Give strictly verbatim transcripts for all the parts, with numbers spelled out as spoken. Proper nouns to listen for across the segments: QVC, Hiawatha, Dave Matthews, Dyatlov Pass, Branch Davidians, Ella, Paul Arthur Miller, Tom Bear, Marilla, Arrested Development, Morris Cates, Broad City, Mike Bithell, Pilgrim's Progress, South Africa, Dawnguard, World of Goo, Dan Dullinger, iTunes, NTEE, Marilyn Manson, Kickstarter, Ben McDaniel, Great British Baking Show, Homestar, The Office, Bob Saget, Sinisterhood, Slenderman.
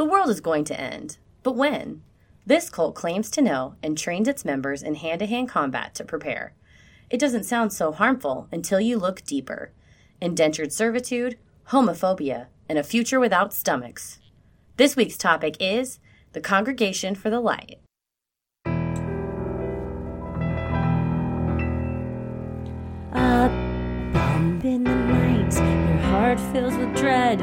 The world is going to end, but when? This cult claims to know and trains its members in hand-to-hand combat to prepare. It doesn't sound so harmful until you look deeper. Indentured servitude, homophobia, and a future without stomachs. This week's topic is the Congregation for the Light. A bump in the night, your heart fills with dread.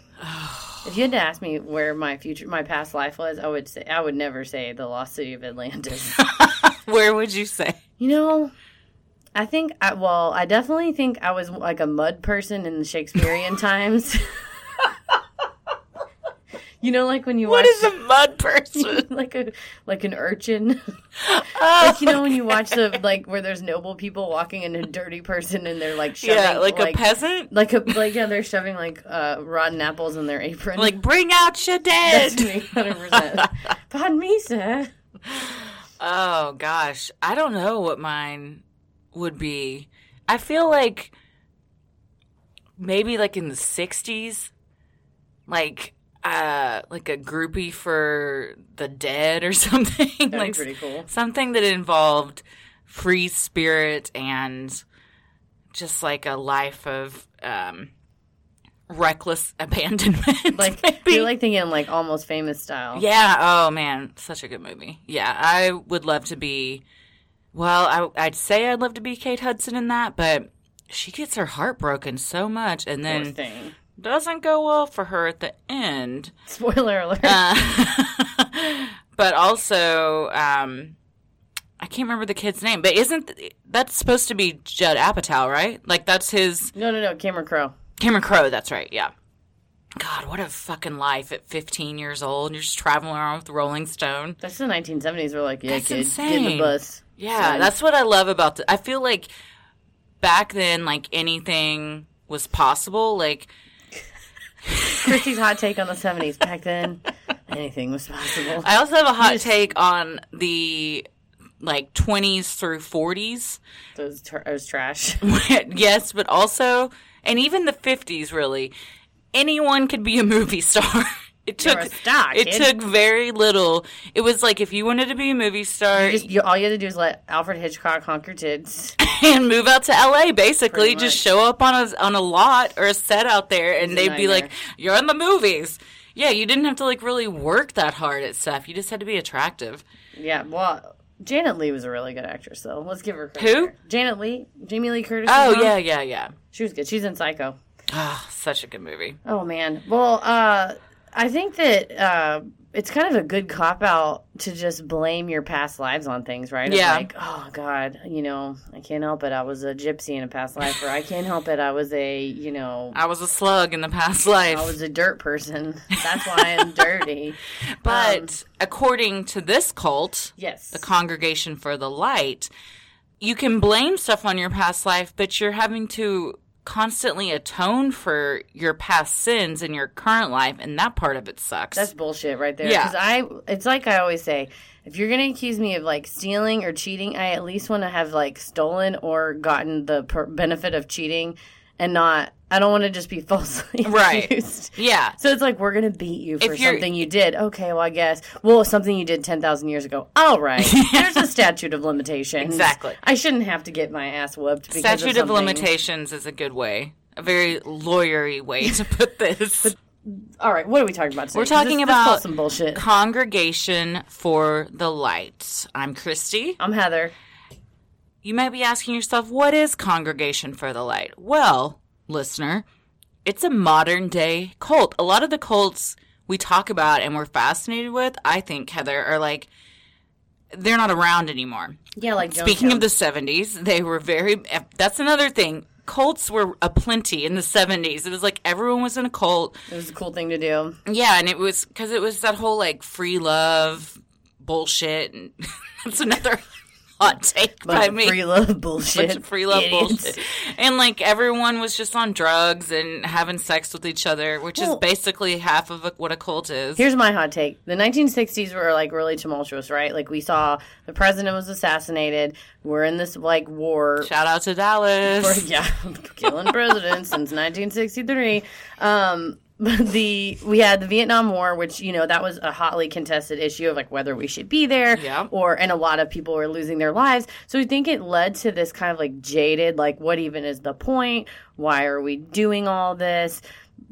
If you had to ask me where my future, my past life was, I would say I would never say the lost city of Atlantis. Where would you say? You know, I think I, well, I definitely think I was like a mud person in the Shakespearean times. You know, like when you what watch... What is a mud person? like a like an urchin. Oh, like, you know, when you watch the, like, where there's noble people walking and a dirty person and they're, like, shoving... Yeah, like, like a peasant? Like, a like yeah, they're shoving, like, uh, rotten apples in their apron. Like, bring out your dead! That's me, one hundred percent. Pardon me, sir. Oh, gosh. I don't know what mine would be. I feel like maybe, like, in the sixties, like... Uh, like a groupie for the dead or something. That'd like be pretty cool. Something that involved free spirit and just like a life of um, reckless abandonment. Like maybe. You're like thinking like Almost Famous style. Yeah. Oh man, such a good movie. Yeah, I would love to be. Well, I, I'd say I'd love to be Kate Hudson in that, but she gets her heart broken so much, and then. Poor thing. Doesn't go well for her at the end. Spoiler alert. Uh, but also, um, I can't remember the kid's name. But isn't th- that's supposed to be Judd Apatow, right? Like that's his. No, no, no. Cameron Crowe. Cameron Crowe. That's right. Yeah. God, what a fucking life at fifteen years old. You're just traveling around with Rolling Stone. That's the nineteen seventies. We're like, yeah, that's kid, insane. Get in the bus. Yeah, so, that's what I love about. The- I feel like back then, like anything was possible. Like. Christy's hot take on the seventies. Back then, anything was possible. I also have a hot take on the, like, twenties through forties. Those tr- was trash. Yes, but also, and even the fifties, really, anyone could be a movie star. It took a star, It kid. took very little. It was like, if you wanted to be a movie star... You just, you, all you had to do was let Alfred Hitchcock honk your tits. And move out to L A, basically. Just show up on a on a lot or a set out there, and they'd be like, you're in the movies. Yeah, you didn't have to, like, really work that hard at stuff. You just had to be attractive. Yeah, well, Janet Leigh was a really good actress, though. Let's give her credit. Who? Her. Janet Leigh. Jamie Lee Curtis. Oh, yeah, yeah, yeah. She was good. She's in Psycho. Oh, such a good movie. Oh, man. Well, uh... I think that uh, it's kind of a good cop-out to just blame your past lives on things, right? Yeah. It's like, oh, God, you know, I can't help it. I was a gypsy in a past life, or I can't help it. I was a, you know... I was a slug in the past life. I was a dirt person. That's why I'm dirty. But um, according to this cult, yes, the Congregation for the Light, you can blame stuff on your past life, but you're having to... constantly atone for your past sins in your current life, and that part of it sucks. That's bullshit right there. Yeah. 'Cause I, it's like I always say, if you're going to accuse me of, like, stealing or cheating, I at least want to have, like, stolen or gotten the per- benefit of cheating and not... I don't want to just be falsely right. accused. Yeah. So it's like, we're going to beat you for something you did. Okay, well, I guess. Well, something you did ten thousand years ago. All right. There's a statute of limitations. Exactly. I shouldn't have to get my ass whooped because statute of Statute of limitations is a good way. A very lawyery way to put this. But, all right, what are we talking about today? We're talking this, about this some bullshit. Congregation for the Light. I'm Christy. I'm Heather. You might be asking yourself, what is Congregation for the Light? Well... listener, it's a modern day cult. A lot of the cults we talk about and we're fascinated with, I think, Heather, are like, they're not around anymore. Yeah, like Jonestown. Speaking of the seventies, they were very, that's another thing. cults were aplenty in the seventies. It was like everyone was in a cult. It was a cool thing to do. Yeah, and it was because it was that whole like free love bullshit. And that's another hot take by me. Free love bullshit. Bunch of free love Idiots. bullshit. And like everyone was just on drugs and having sex with each other, which well, is basically half of a, what a cult is. Here's my hot take. The nineteen sixties were like really tumultuous, right? Like we saw the president was assassinated. We're in this like war. Shout out to Dallas. We're, yeah. Killing presidents since nineteen sixty-three. Um The we had the Vietnam War, which, you know, that was a hotly contested issue of, like, whether we should be there. Yeah. Or, and a lot of people were losing their lives. So I think it led to this kind of, like, jaded, like, what even is the point? Why are we doing all this?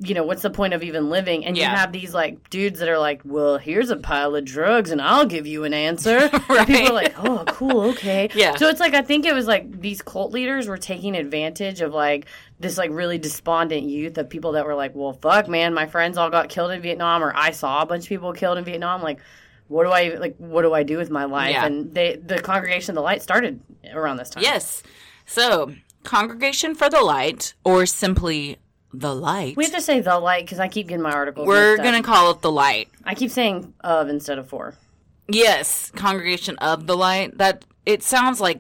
You know, what's the point of even living? And yeah. you have these, like, dudes that are like, well, here's a pile of drugs, and I'll give you an answer. Right. And people are like, oh, cool, okay. Yeah. So it's like, I think it was, like, these cult leaders were taking advantage of, like, this, like, really despondent youth of people that were like, well, fuck, man, my friends all got killed in Vietnam, or I saw a bunch of people killed in Vietnam. Like, what do I, like, what do I do with my life? Yeah. And they, the Congregation of the Light started around this time. Yes. So, Congregation for the Light, or simply The Light. We have to say The Light because I keep getting my article. We're going to call it The Light. I keep saying of instead of for. Yes. Congregation of the Light. That, it sounds like...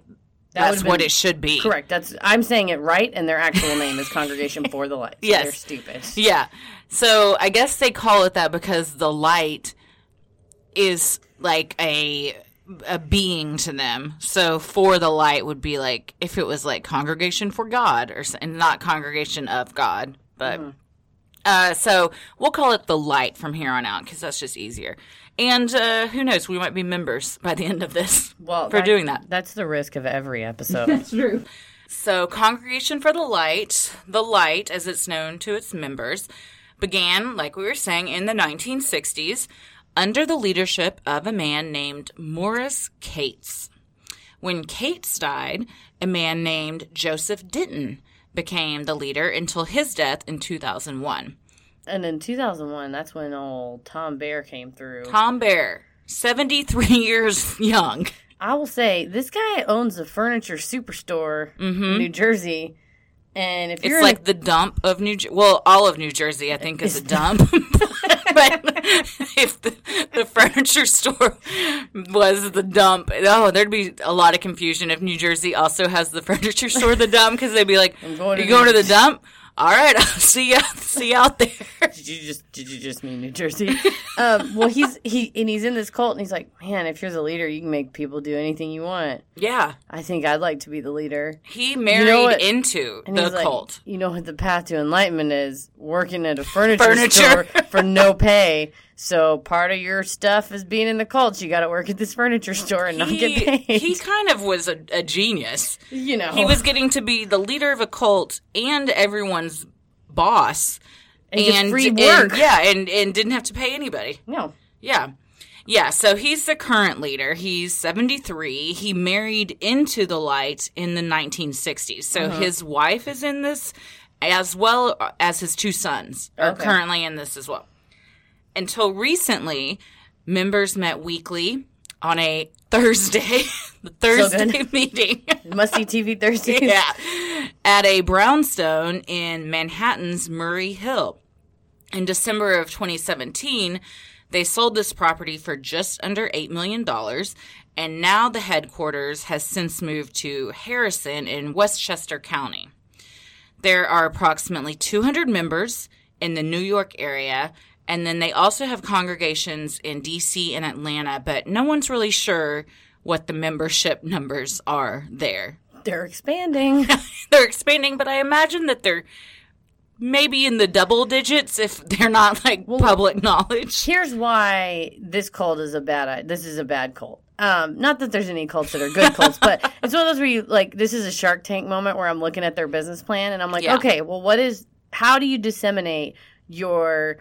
That That's what it should be. Correct. That's I'm saying it right, and their actual name is Congregation for the Light. So yes. They're stupid. Yeah. So I guess they call it that because the light is like a a being to them. So for the light would be like if it was like Congregation for God, or and not Congregation of God. But mm. uh, so we'll call it the light from here on out because that's just easier. And uh, who knows, we might be members by the end of this well, for that, doing that. That's the risk of every episode. That's true. So Congregation for the Light, the Light, as it's known to its members, began, like we were saying, in the nineteen sixties under the leadership of a man named Morris Cates. When Cates died, a man named Joseph Ditton became the leader until his death in two thousand one. And in two thousand one, that's when old Tom Bear came through. Tom Bear, seventy-three years young. I will say, this guy owns a furniture superstore mm-hmm. in New Jersey. And if It's you're like a- the dump of New Jersey. Well, all of New Jersey, I think, is a dump. But if the, the furniture store was the dump, oh, there'd be a lot of confusion if New Jersey also has the furniture store the dump. Because they'd be like, I'm going to you going to the dump? All right, I'll see you. See you out there. Did you just? Did you just mean New Jersey? um, well, he's he and he's in this cult, and he's like, man, if you're the leader, you can make people do anything you want. Yeah, I think I'd like to be the leader. He married you know what, into and the he's cult. Like, you know what the path to enlightenment is? Working at a furniture, furniture. store for no pay. So part of your stuff is being in the cult. You got to work at this furniture store and he, not get paid. He kind of was a, a genius. You know. He was getting to be the leader of a cult and everyone's boss. And, and free work. And, yeah, and, and didn't have to pay anybody. No. Yeah. Yeah, so he's the current leader. He's seventy-three. He married into the light in the nineteen sixties. So mm-hmm. his wife is in this as well as his two sons are okay. currently in this as well. Until recently, members met weekly on a Thursday, the Thursday so meeting. Must-see T V Thursdays. Yeah. At a brownstone in Manhattan's Murray Hill. In December of twenty seventeen, they sold this property for just under eight million dollars, and now the headquarters has since moved to Harrison in Westchester County. There are approximately two hundred members in the New York area. And then they also have congregations in D C and Atlanta, but no one's really sure what the membership numbers are there. They're expanding. They're expanding, but I imagine that they're maybe in the double digits if they're not, like, well, public knowledge. Here's why this cult is a bad this is a bad cult. Um, not that there's any cults that are good cults, but it's one of those where you, like, this is a Shark Tank moment where I'm looking at their business plan, and I'm like, yeah. okay, well, what is how do you disseminate your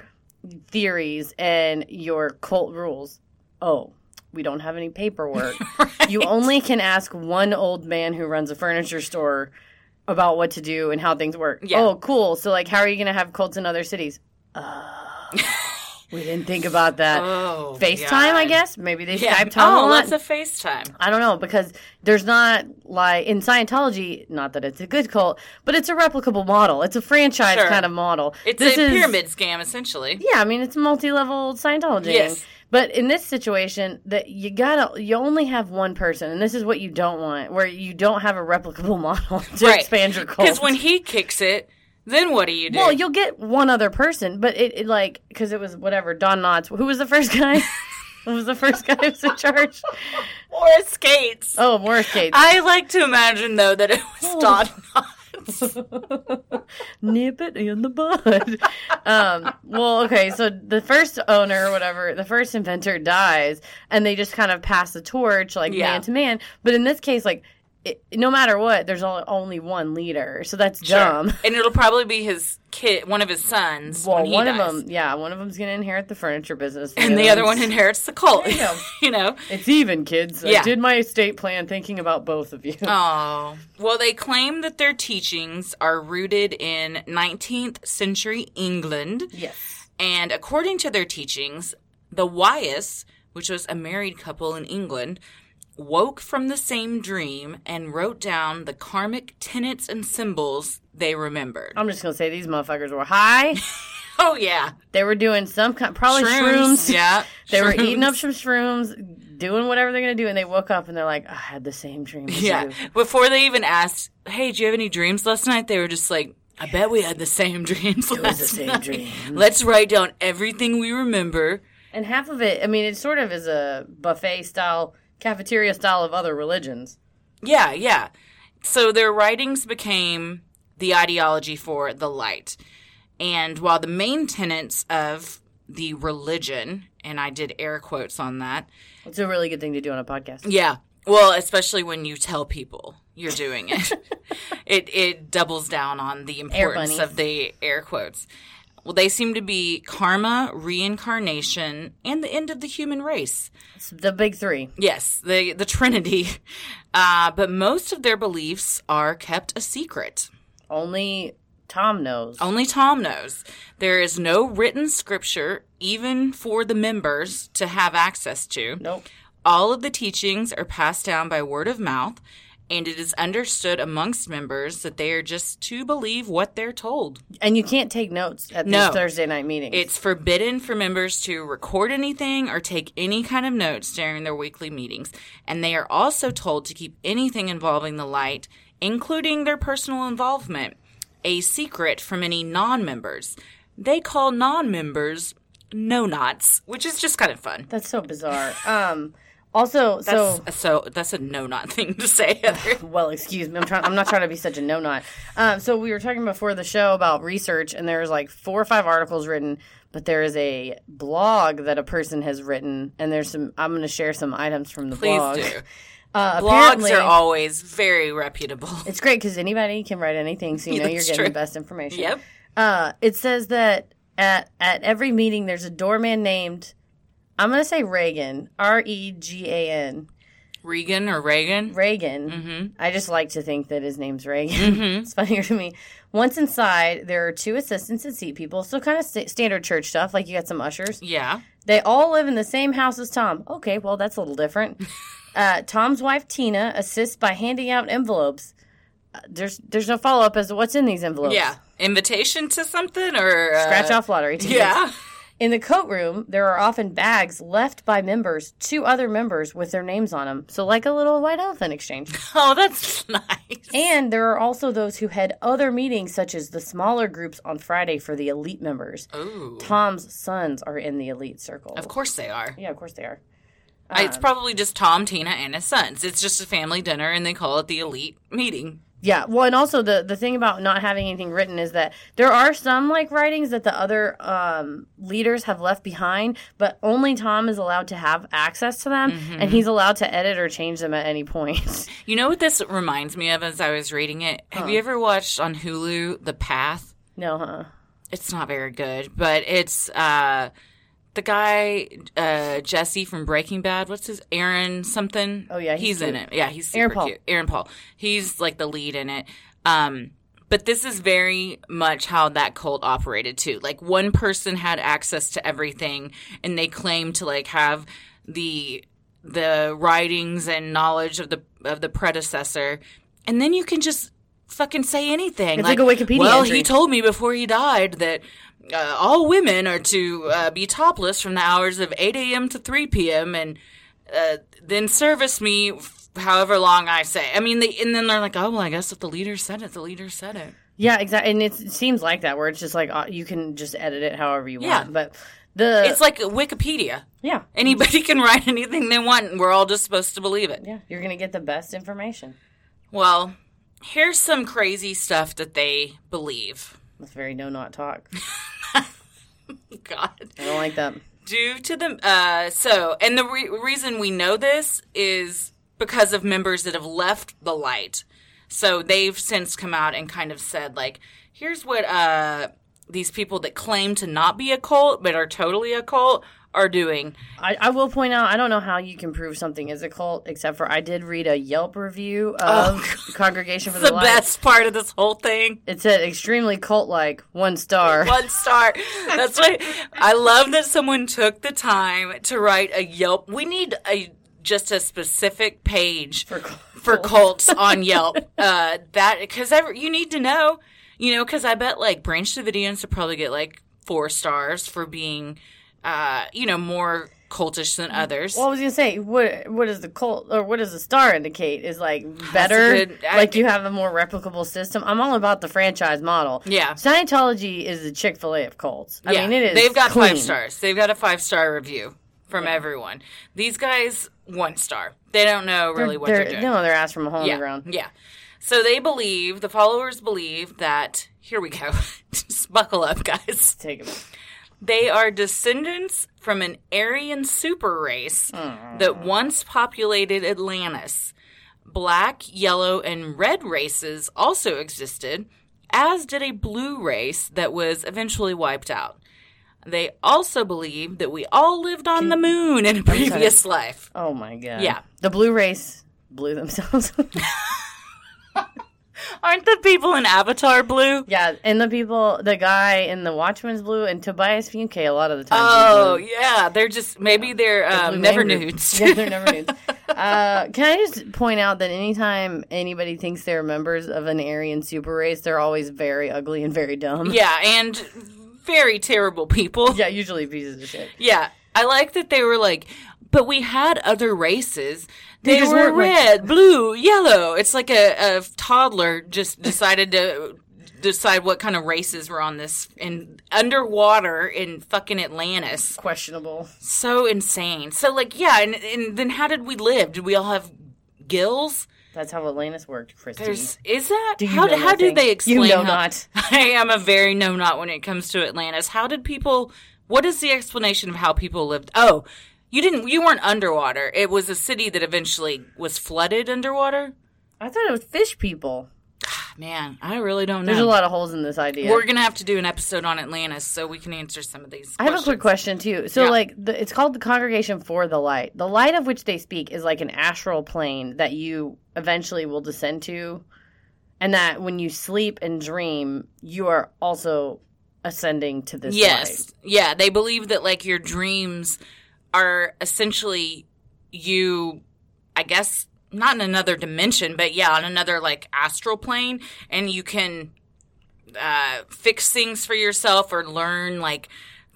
theories and your cult rules? Oh, we don't have any paperwork. Right. You only can ask one old man who runs a furniture store about what to do and how things work. Yeah. Oh, cool. So, like, how are you going to have cults in other cities? Uh, We didn't think about that. Oh, FaceTime, God. I guess. Maybe they yeah. Skype Tom. Oh, lots of FaceTime. I don't know, because there's not, like, in Scientology, not that it's a good cult, but it's a replicable model. It's a franchise sure. kind of model. It's this a is, pyramid scam, essentially. Yeah, I mean, it's multi-level Scientology. Yes. But in this situation, that you gotta, you only have one person, and this is what you don't want, where you don't have a replicable model to right. expand your cult. Because when he kicks it, then what do you do? Well, you'll get one other person, but it, it like, because it was whatever, Don Knotts. Who was the first guy? Who was the first guy who was in charge? Morris Cates. Oh, Morris Cates. I like to imagine, though, that it was oh. Don Knotts. Nip it in the bud. um, well, okay, so the first owner, whatever, the first inventor dies, and they just kind of pass the torch, like, yeah. man to man. But in this case, like, It, no matter what, there's only one leader, so that's sure. dumb. And it'll probably be his kid, one of his sons. Well, when he one dies. of them, yeah, one of them's going to inherit the furniture business, and the other one inherits the cult. You know, you know, it's even, kids. Yeah. I did my estate plan thinking about both of you. Oh, well, they claim that their teachings are rooted in nineteenth century England. Yes, and according to their teachings, the Wyeths, which was a married couple in England, woke from the same dream and wrote down the karmic tenets and symbols they remembered. I'm just going to say these motherfuckers were high. Oh, yeah. They were doing some kind, probably shrooms. shrooms. Yeah. They shrooms. were eating up some shrooms, doing whatever they're going to do, and they woke up and they're like, I had the same dream as yeah. you. Before they even asked, hey, do you have any dreams last night? They were just like, I yes. bet we had the same dreams it last was the same night. Dream. Let's write down everything we remember. And half of it, I mean, it sort of is a buffet style, cafeteria style of other religions. Yeah, yeah. So their writings became the ideology for the light. And while the main tenets of the religion, and I did air quotes on that. It's a really good thing to do on a podcast. Yeah. Well, especially when you tell people you're doing it. it it doubles down on the importance of the air quotes. Well, they seem to be karma, reincarnation, and the end of the human race. It's the big three. Yes, the, the Trinity. Uh, but most of their beliefs are kept a secret. Only Tom knows. Only Tom knows. There is no written scripture, even for the members to have access to. Nope. All of the teachings are passed down by word of mouth, and it is understood amongst members that they are just to believe what they're told. And you can't take notes at these no. Thursday night meetings. It's forbidden for members to record anything or take any kind of notes during their weekly meetings. And they are also told to keep anything involving the light, including their personal involvement, a secret from any non-members. They call non-members no-nots, which is just kind of fun. That's so bizarre. Um... Also, that's, so... So, that's a no-not thing to say. Well, excuse me. I'm trying. I'm not trying to be such a no-not. Um, so, we were talking before the show about research, and there was like four or five articles written, but there is a blog that a person has written, and there's some... I'm going to share some items from the Please blog. Please do. Uh, Blogs are always very reputable. It's great, because anybody can write anything, so you know yeah, you're getting true. the best information. Yep. Uh, it says that at at every meeting, there's a doorman named... I'm going to say Reagan, R E G A N. Reagan or Reagan? Reagan. Mm-hmm. I just like to think that his name's Reagan. Mm-hmm. It's funnier to me. Once inside, there are two assistants and seat people, so kind of st- standard church stuff, like you got some ushers. Yeah. They all live in the same house as Tom. Okay, well, that's a little different. uh, Tom's wife, Tina, assists by handing out envelopes. Uh, there's there's no follow-up as to what's in these envelopes. Yeah. Invitation to something or... Uh, Scratch-off lottery tickets. Yeah. In the coat room, there are often bags left by members to other members with their names on them. So like a little white elephant exchange. Oh, that's nice. And there are also those who head other meetings, such as the smaller groups on Friday for the elite members. Ooh. Tom's sons are in the elite circle. Of course they are. Yeah, of course they are. Um, it's probably just Tom, Tina, and his sons. It's just a family dinner, and they call it the elite meeting. Yeah, well, and also the, the thing about not having anything written is that there are some, like, writings that the other um, leaders have left behind, but only Tom is allowed to have access to them, mm-hmm. and he's allowed to edit or change them at any point. You know what this reminds me of as I was reading it? Have huh. you ever watched on Hulu The Path? No, huh? It's not very good, but it's uh, the guy, uh, Jesse from Breaking Bad. What's his Aaron something? Oh yeah, he's, he's in it. Yeah, he's super Aaron Paul. cute. Aaron Paul. He's like the lead in it. Um, But this is very much how that cult operated, too. Like, one person had access to everything, and they claimed to, like, have the the writings and knowledge of the of the predecessor. And then you can just fucking say anything. It's like, like a Wikipedia well, entry. He told me before he died that uh, all women are to uh, be topless from the hours of eight a.m. to three p.m. and uh, then service me f- however long I say. I mean, they, and then they're like, oh, well, I guess if the leader said it, the leader said it. Yeah, exactly. And it's, it seems like that, where it's just like, uh, you can just edit it however you yeah. want. But the It's like Wikipedia. Yeah. Anybody can write anything they want, and we're all just supposed to believe it. Yeah, you're going to get the best information. Well, here's some crazy stuff that they believe. That's very no-not talk. God. I don't like that. Due to the, uh, so, and the re- reason we know this is because of members that have left the light. So they've since come out and kind of said, like, here's what uh, these people that claim to not be a cult but are totally a cult are doing. I, I will point out, I don't know how you can prove something is a cult, except for I did read a Yelp review of oh, Congregation for the, the Light. The best part of this whole thing. It said extremely cult-like, one star. One star. That's why I love that someone took the time to write a Yelp. We need a just a specific page for, cult. for cults on Yelp. Uh, that because you need to know, you know, because I bet like Branch Davidians would probably get like four stars for being Uh, you know, more cultish than others. Well, I was gonna say, what what does the cult or what does the star indicate? Is like better, good, I, like you have a more replicable system. I'm all about the franchise model. Yeah, Scientology is the Chick-fil-A of cults. I yeah. mean, it is. They've got clean. five stars. They've got a five star review from yeah. everyone. These guys, one star. They don't know really they're, what they're, they're doing. No, they're ass from a hole yeah. in the ground. Yeah. So they believe the followers believe that. Here we go. Just buckle up, guys. Take it. They are descendants from an Aryan super race mm. that once populated Atlantis. Black, yellow, and red races also existed, as did a blue race that was eventually wiped out. They also believe that we all lived on Can, the moon in a previous life. Oh, my God. Yeah. The blue race blew themselves. Aren't the people in Avatar blue? Yeah, and the people, the guy in the Watchmen's blue, and Tobias Funke a lot of the time. Oh, yeah. They're just, maybe they're the um, never nudes. Yeah, they're never nudes. uh, can I just point out that anytime anybody thinks they're members of an Aryan super race, they're always very ugly and very dumb. Yeah, and very terrible people. Yeah, usually pieces of shit. Yeah. I like that they were like, but we had other races. They, they were red, like- blue, yellow. It's like a, a toddler just decided to decide what kind of races were on this in underwater in fucking Atlantis. Questionable. So insane. So like, yeah, and, and then how did we live? Did we all have gills? That's how Atlantis worked, Christine. There's, is that? Do you how know how do they explain You know how, not. I am a very know not when it comes to Atlantis. How did people... What is the explanation of how people lived? Oh, you didn't. You weren't underwater. It was a city that eventually was flooded underwater. I thought it was fish people. Man, I really don't know. There's a lot of holes in this idea. We're gonna have to do an episode on Atlantis so we can answer some of these questions. I have a quick question too. So, yeah. like, the, it's called the Congregation for the Light. The light of which they speak is like an astral plane that you eventually will descend to, and that when you sleep and dream, you are also ascending to this yes light. Yeah, they believe that like your dreams are essentially you, I guess, not in another dimension, but yeah, on another like astral plane, and you can uh fix things for yourself or learn like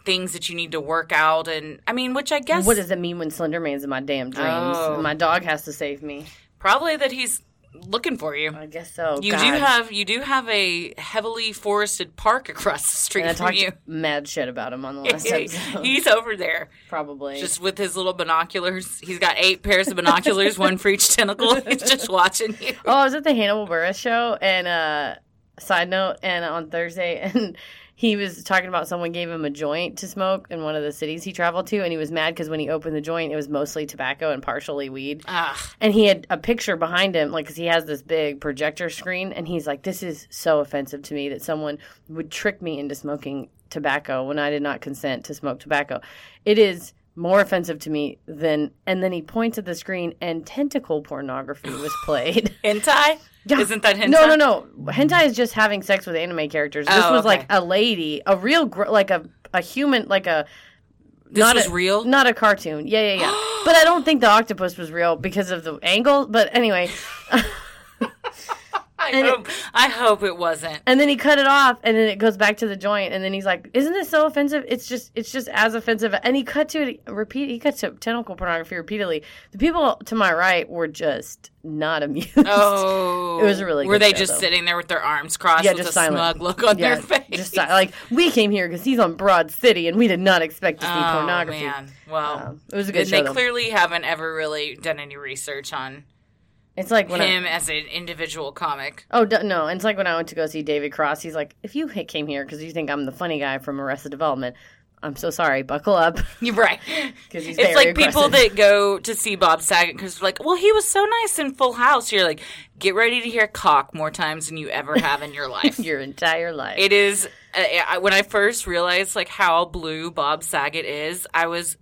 things that you need to work out. And I mean, which I guess, what does it mean when Slenderman's in my damn dreams? Oh. My dog has to save me. Probably that he's looking for you. I guess so. You God. do have you do have a heavily forested park across the street and I from you. Mad shit about him on the last episode. He's over there, probably just with his little binoculars. He's got eight pairs of binoculars, one for each tentacle. He's just watching you. Oh, I was at the Hannibal Buress show, and uh, side note, and on Thursday, and he was talking about someone gave him a joint to smoke in one of the cities he traveled to, and he was mad because when he opened the joint, it was mostly tobacco and partially weed. Ugh. And he had a picture behind him, like, because he has this big projector screen, and he's like, this is so offensive to me that someone would trick me into smoking tobacco when I did not consent to smoke tobacco. It is more offensive to me than, and then he points at the screen, and tentacle pornography was played. Hentai? Yeah. Isn't that hentai? No, no, no. Hentai is just having sex with anime characters. This oh, was okay. like a lady, a real, gr- like a, a human, like a... This not was a, real? Not a cartoon. Yeah, yeah, yeah. But I don't think the octopus was real because of the angle. But anyway. I hope, it, I hope it wasn't. And then he cut it off, and then it goes back to the joint, and then he's like, "Isn't this so offensive?" It's just, it's just as offensive. And he cut to it repeat. He cut to tentacle pornography repeatedly. The people to my right were just not amused. Oh, it was a really. Were good they show, just though. Sitting there with their arms crossed, yeah, with just a silent. Smug look on yeah, their face? Just si- like we came here because he's on Broad City, and we did not expect to see oh, pornography. Man. Well, uh, it was a good show. They though. Clearly haven't ever really done any research on. It's like when him I, as an individual comic. Oh, no. It's like when I went to go see David Cross. He's like, if you came here because you think I'm the funny guy from Arrested Development, I'm so sorry. Buckle up. You're right. Because he's It's like aggressive. People that go to see Bob Saget because like, well, he was so nice in Full House. You're like, get ready to hear cock more times than you ever have in your life. Your entire life. It is. Uh, when I first realized like how blue Bob Saget is, I was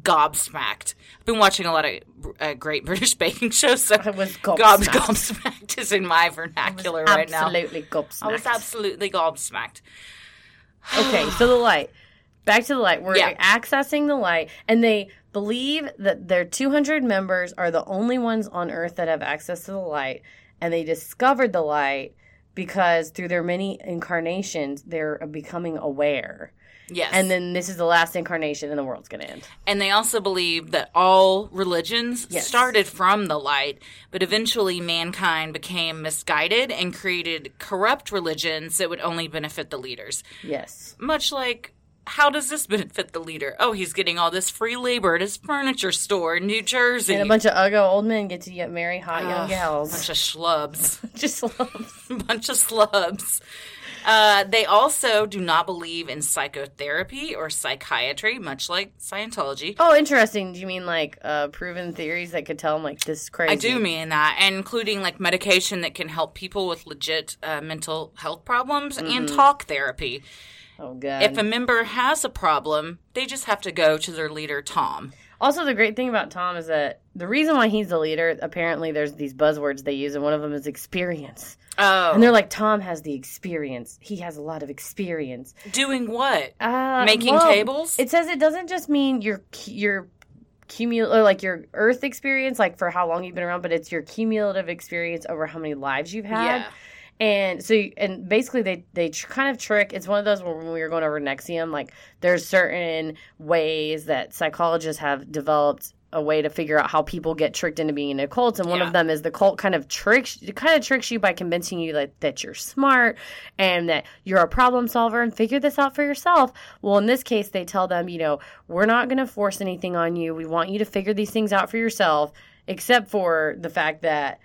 gobsmacked. I've been watching a lot of uh, Great British Baking shows, so I was gobsmacked. Gob, gobsmacked is in my vernacular right now. Absolutely gobsmacked. I was absolutely gobsmacked. Okay, so the light. Back to the light. We're yeah. accessing the light, and they believe that their two hundred members are the only ones on Earth that have access to the light, and they discovered the light because through their many incarnations, they're becoming aware. Yes. And then this is the last incarnation and the world's going to end. And they also believe that all religions yes. started from the light, but eventually mankind became misguided and created corrupt religions that would only benefit the leaders. Yes. Much like, how does this benefit the leader? Oh, he's getting all this free labor at his furniture store in New Jersey. And a bunch of uggo old men get to get marry hot oh, young gals. Bunch of schlubs. Bunch of schlubs. Bunch of schlubs. Uh, they also do not believe in psychotherapy or psychiatry, much like Scientology. Oh, interesting. Do you mean like uh, proven theories that could tell them like this is crazy? I do mean that, and including like medication that can help people with legit uh, mental health problems mm-hmm. and talk therapy. Oh, God. If a member has a problem, they just have to go to their leader, Tom. Also, the great thing about Tom is that the reason why he's the leader, apparently there's these buzzwords they use, and one of them is experience. Oh. And they're like, Tom has the experience. He has a lot of experience. Doing what? Uh, Making well, tables? It says it doesn't just mean your your cumul- or like your Earth experience, like for how long you've been around, but it's your cumulative experience over how many lives you've had. Yeah. And so, and basically, they they tr- kind of trick. It's one of those when we were going over N X I V M, like there's certain ways that psychologists have developed a way to figure out how people get tricked into being in a cult, and one yeah. of them is the cult kind of tricks it kind of tricks you by convincing you like that you're smart and that you're a problem solver and figure this out for yourself. Well, in this case, they tell them, you know, we're not going to force anything on you. We want you to figure these things out for yourself, except for the fact that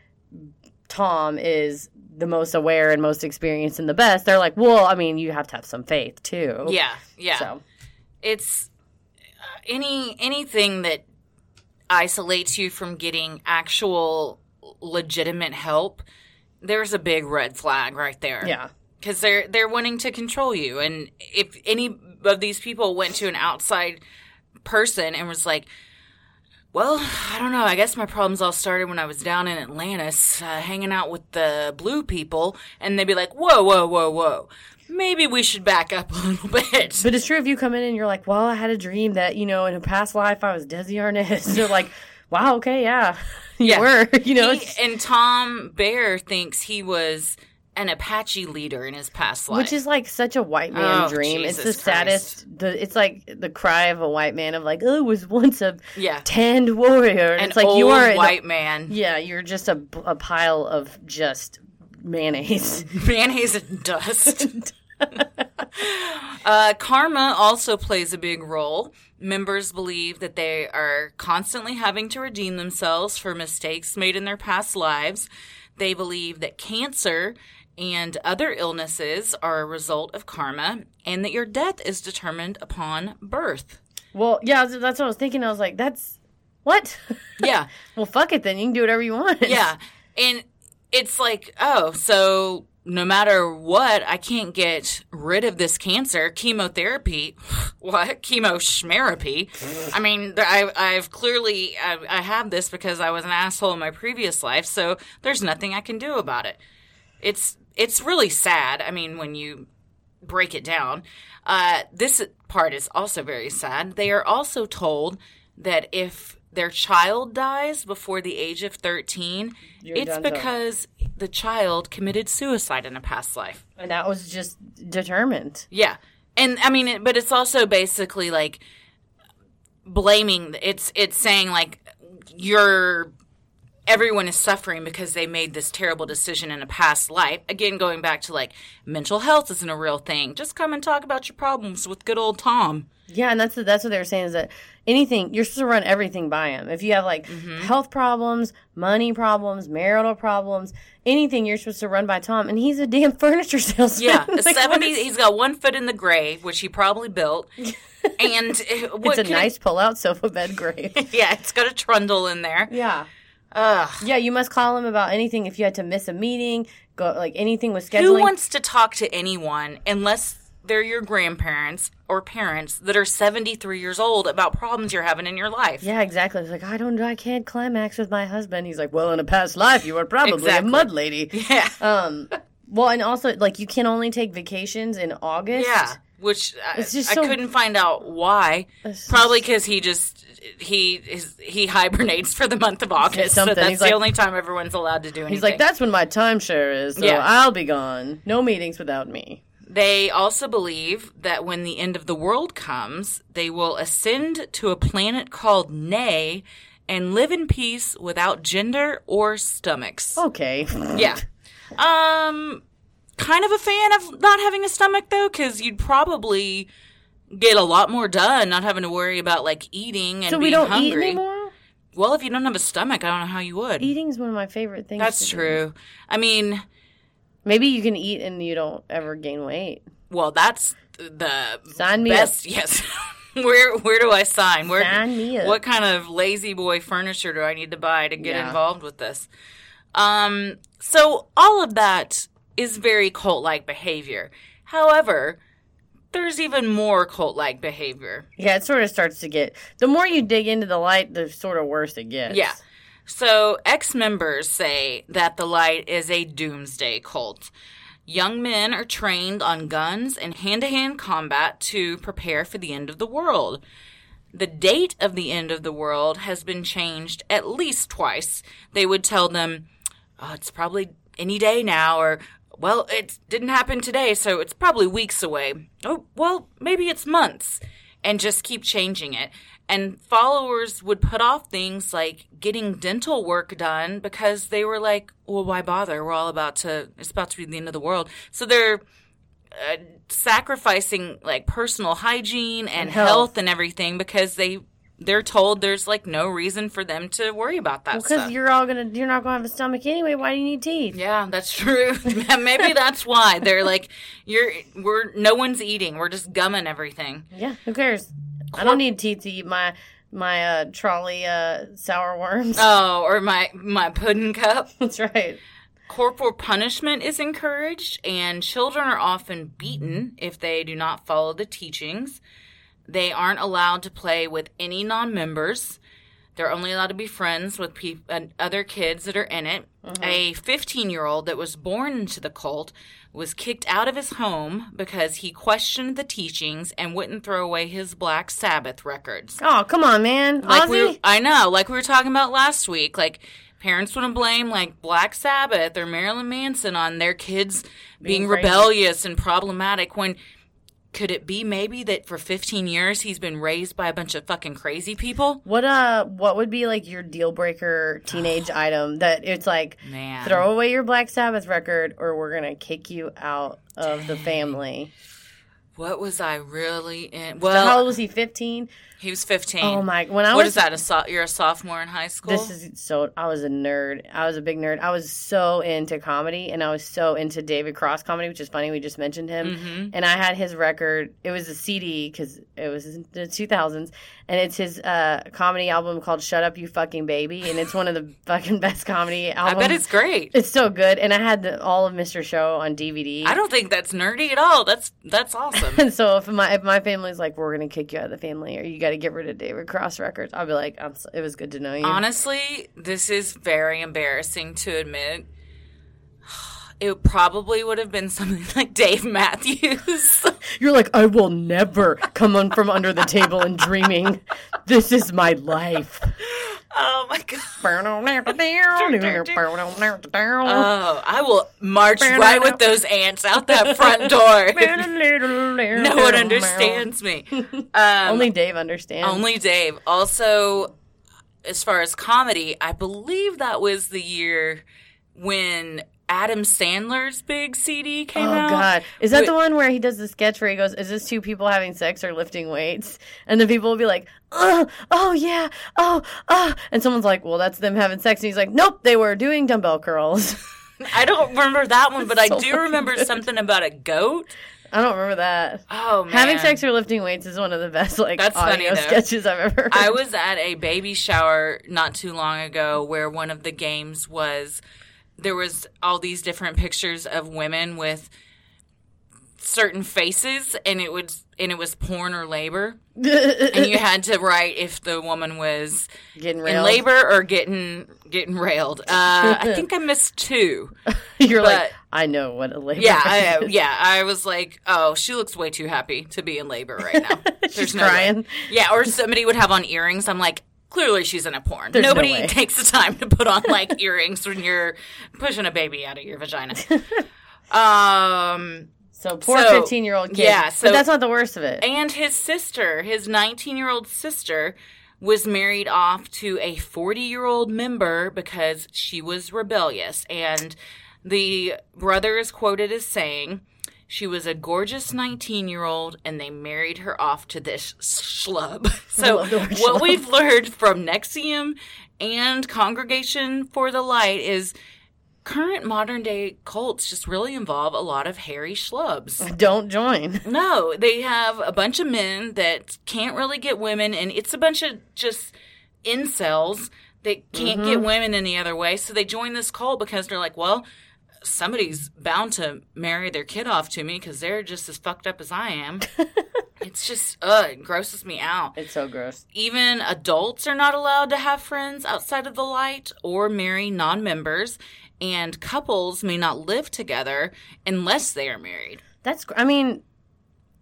Tom is the most aware and most experienced and the best. They're like, well, I mean, you have to have some faith too. Yeah, yeah. So it's uh, any anything that isolates you from getting actual legitimate help. There's a big red flag right there. Yeah, because they're they're wanting to control you. And if any of these people went to an outside person and was like, well, I don't know. I guess my problems all started when I was down in Atlantis uh, hanging out with the blue people, and they'd be like, whoa, whoa, whoa, whoa. Maybe we should back up a little bit. But it's true if you come in and you're like, well, I had a dream that, you know, in a past life I was Desi Arnaz. They're like, wow, okay, yeah, you yeah. were. You know, he, and Tom Bear thinks he was an Apache leader in his past life. Which is like such a white man oh, dream. Jesus it's the saddest. Christ. The, it's like the cry of a white man of like, oh, it was once a yeah. tanned warrior. And an it's like, old you are a white man. Yeah, you're just a, a pile of just mayonnaise. Mayonnaise and dust. uh, karma also plays a big role. Members believe that they are constantly having to redeem themselves for mistakes made in their past lives. They believe that cancer and other illnesses are a result of karma, and that your death is determined upon birth. Well, yeah, that's what I was thinking. I was like, that's what? Yeah. Well, fuck it then. You can do whatever you want. Yeah. And it's like, oh, so no matter what, I can't get rid of this cancer. Chemotherapy, what? Chemoschmerapy. I mean, I, I've clearly, I, I have this because I was an asshole in my previous life, so there's nothing I can do about it. It's it's really sad. I mean, when you break it down, uh, this part is also very sad. They are also told that if their child dies before the age of thirteen, You're it's because though. the child committed suicide in a past life. And that was just determined. Yeah. And, I mean, it, but it's also basically, like, blaming. It's it's saying, like, you're everyone is suffering because they made this terrible decision in a past life. Again, going back to, like, mental health isn't a real thing. Just come and talk about your problems with good old Tom. Yeah, and that's that's what they were saying is that anything, you're supposed to run everything by him. If you have, like, mm-hmm. health problems, money problems, marital problems, anything, you're supposed to run by Tom. And he's a damn furniture salesman. Yeah, like, seventy, is... he's got one foot in the grave, which he probably built. And what It's a nice it... pull-out sofa bed grave. Yeah, it's got a trundle in there. Yeah. Ugh. Yeah, you must call him about anything if you had to miss a meeting, go like anything with scheduling. Who wants to talk to anyone unless they're your grandparents or parents that are seventy-three years old about problems you're having in your life? Yeah, exactly. It's like, I don't, I can't climax with my husband. He's like, well, in a past life, you were probably exactly. a mud lady. Yeah. Um. Well, and also, like, you can only take vacations in August. Yeah. Which I, so, I couldn't find out why. Probably because he just he his, he hibernates for the month of August. So that's he's the like, only time everyone's allowed to do anything. He's like, that's when my timeshare is. So yeah. I'll be gone. No meetings without me. They also believe that when the end of the world comes, they will ascend to a planet called Nay and live in peace without gender or stomachs. Okay. Yeah. Um. Kind of a fan of not having a stomach, though, because you'd probably get a lot more done not having to worry about, like, eating and so being hungry. So we don't eat anymore? Well, if you don't have a stomach, I don't know how you would. Eating's one of my favorite things. That's true. Do. I mean... Maybe you can eat and you don't ever gain weight. Well, that's the sign best... Me up. Yes. Where where do I sign? Where, sign me up. What kind of lazy boy furniture do I need to buy to get yeah. involved with this? Um. So all of that... is very cult-like behavior. However, there's even more cult-like behavior. Yeah, it sort of starts to get... The more you dig into the light, the sort of worse it gets. Yeah. So, ex-members say that the light is a doomsday cult. Young men are trained on guns and hand-to-hand combat to prepare for the end of the world. The date of the end of the world has been changed at least twice. They would tell them, oh, it's probably any day now, or... Well, it didn't happen today, so it's probably weeks away. Oh, well, maybe it's months. And just keep changing it. And followers would put off things like getting dental work done because they were like, well, why bother? We're all about to, it's about to be the end of the world. So they're uh, sacrificing, like, personal hygiene and, and health. health and everything because they... They're told there's, like, no reason for them to worry about that well, stuff. Well, because you're all gonna, you're not gonna have a stomach anyway. Why do you need teeth? Yeah, that's true. Maybe that's why they're like, you're, we're, no one's eating. We're just gumming everything. Yeah, who cares? Cor- I don't need teeth to eat my my uh, trolley uh, sour worms. Oh, or my my pudding cup. That's right. Corporal punishment is encouraged, and children are often beaten if they do not follow the teachings. They aren't allowed to play with any non-members. They're only allowed to be friends with pe- uh, other kids that are in it. Mm-hmm. A fifteen-year-old that was born into the cult was kicked out of his home because he questioned the teachings and wouldn't throw away his Black Sabbath records. Oh, come on, man. Like we were, I know. Like we were talking about last week. Like, parents want to blame, like, Black Sabbath or Marilyn Manson on their kids being, being rebellious and problematic when... Could it be maybe that for fifteen years he's been raised by a bunch of fucking crazy people? What uh, what would be, like, your deal-breaker teenage oh. item that it's like, man, throw away your Black Sabbath record or we're going to kick you out of Dang. the family? What was I really in? Well, so how old was he, fifteen? He was fifteen. Oh my! When I what was, is that? A so, you're a sophomore in high school. This is so. I was a nerd. I was a big nerd. I was so into comedy, and I was so into David Cross comedy, which is funny. We just mentioned him, mm-hmm. and I had his record. It was a C D because it was in the two thousands, and it's his uh, comedy album called "Shut Up, You Fucking Baby," and it's one of the fucking best comedy albums. I bet it's great. It's so good, and I had the, all of Mister Show on D V D. I don't think that's nerdy at all. That's that's awesome. And so if my if my family's like, we're gonna kick you out of the family, or you got to get rid of David Cross records, I'll be like, I'm so, it was good to know you. Honestly, this is very embarrassing to admit. It probably would have been something like Dave Matthews. You're like, I will never come on from under the table and dreaming. This is my life. Oh, my God. Oh, I will march right with those ants out that front door. No one understands me. Um, only Dave understands. Only Dave. Also, as far as comedy, I believe that was the year when Adam Sandler's big C D came oh, out. Oh, God. Is that Wait. the one where he does the sketch where he goes, is this two people having sex or lifting weights? And the people will be like, oh, oh, yeah, oh, oh. And someone's like, well, that's them having sex. And he's like, nope, they were doing dumbbell curls. I don't remember that one, but so I do remember good. something about a goat. I don't remember that. Oh, man. Having sex or lifting weights is one of the best, like, That's audio funny, sketches I've ever heard. I was at a baby shower not too long ago where one of the games was – there was all these different pictures of women with certain faces, and it would and it was porn or labor, and you had to write if the woman was getting railed. in labor or getting getting railed. Uh, I think I missed two. You're but, like, I know what a labor. Yeah, I, is. yeah. I was like, oh, she looks way too happy to be in labor right now. There's She's no crying. Way. Yeah, or somebody would have on earrings. I'm like, clearly she's in a porn. There's Nobody no takes the time to put on, like, earrings when you're pushing a baby out of your vagina. Um, so poor so, fifteen-year-old kid. Yeah, so, but that's not the worst of it. And his sister, his nineteen-year-old sister, was married off to a forty-year-old member because she was rebellious. And the brother is quoted as saying, she was a gorgeous nineteen-year-old, and they married her off to this schlub. So what schlub. we've learned from N X I V M and Congregation for the Light is current modern-day cults just really involve a lot of hairy schlubs. Don't join. No, they have a bunch of men that can't really get women, and it's a bunch of just incels that can't mm-hmm. get women any other way. So they join this cult because they're like, well, somebody's bound to marry their kid off to me because they're just as fucked up as I am. It's just, ugh, it grosses me out. It's so gross. Even adults are not allowed to have friends outside of the light or marry non-members, and couples may not live together unless they are married. That's, I mean,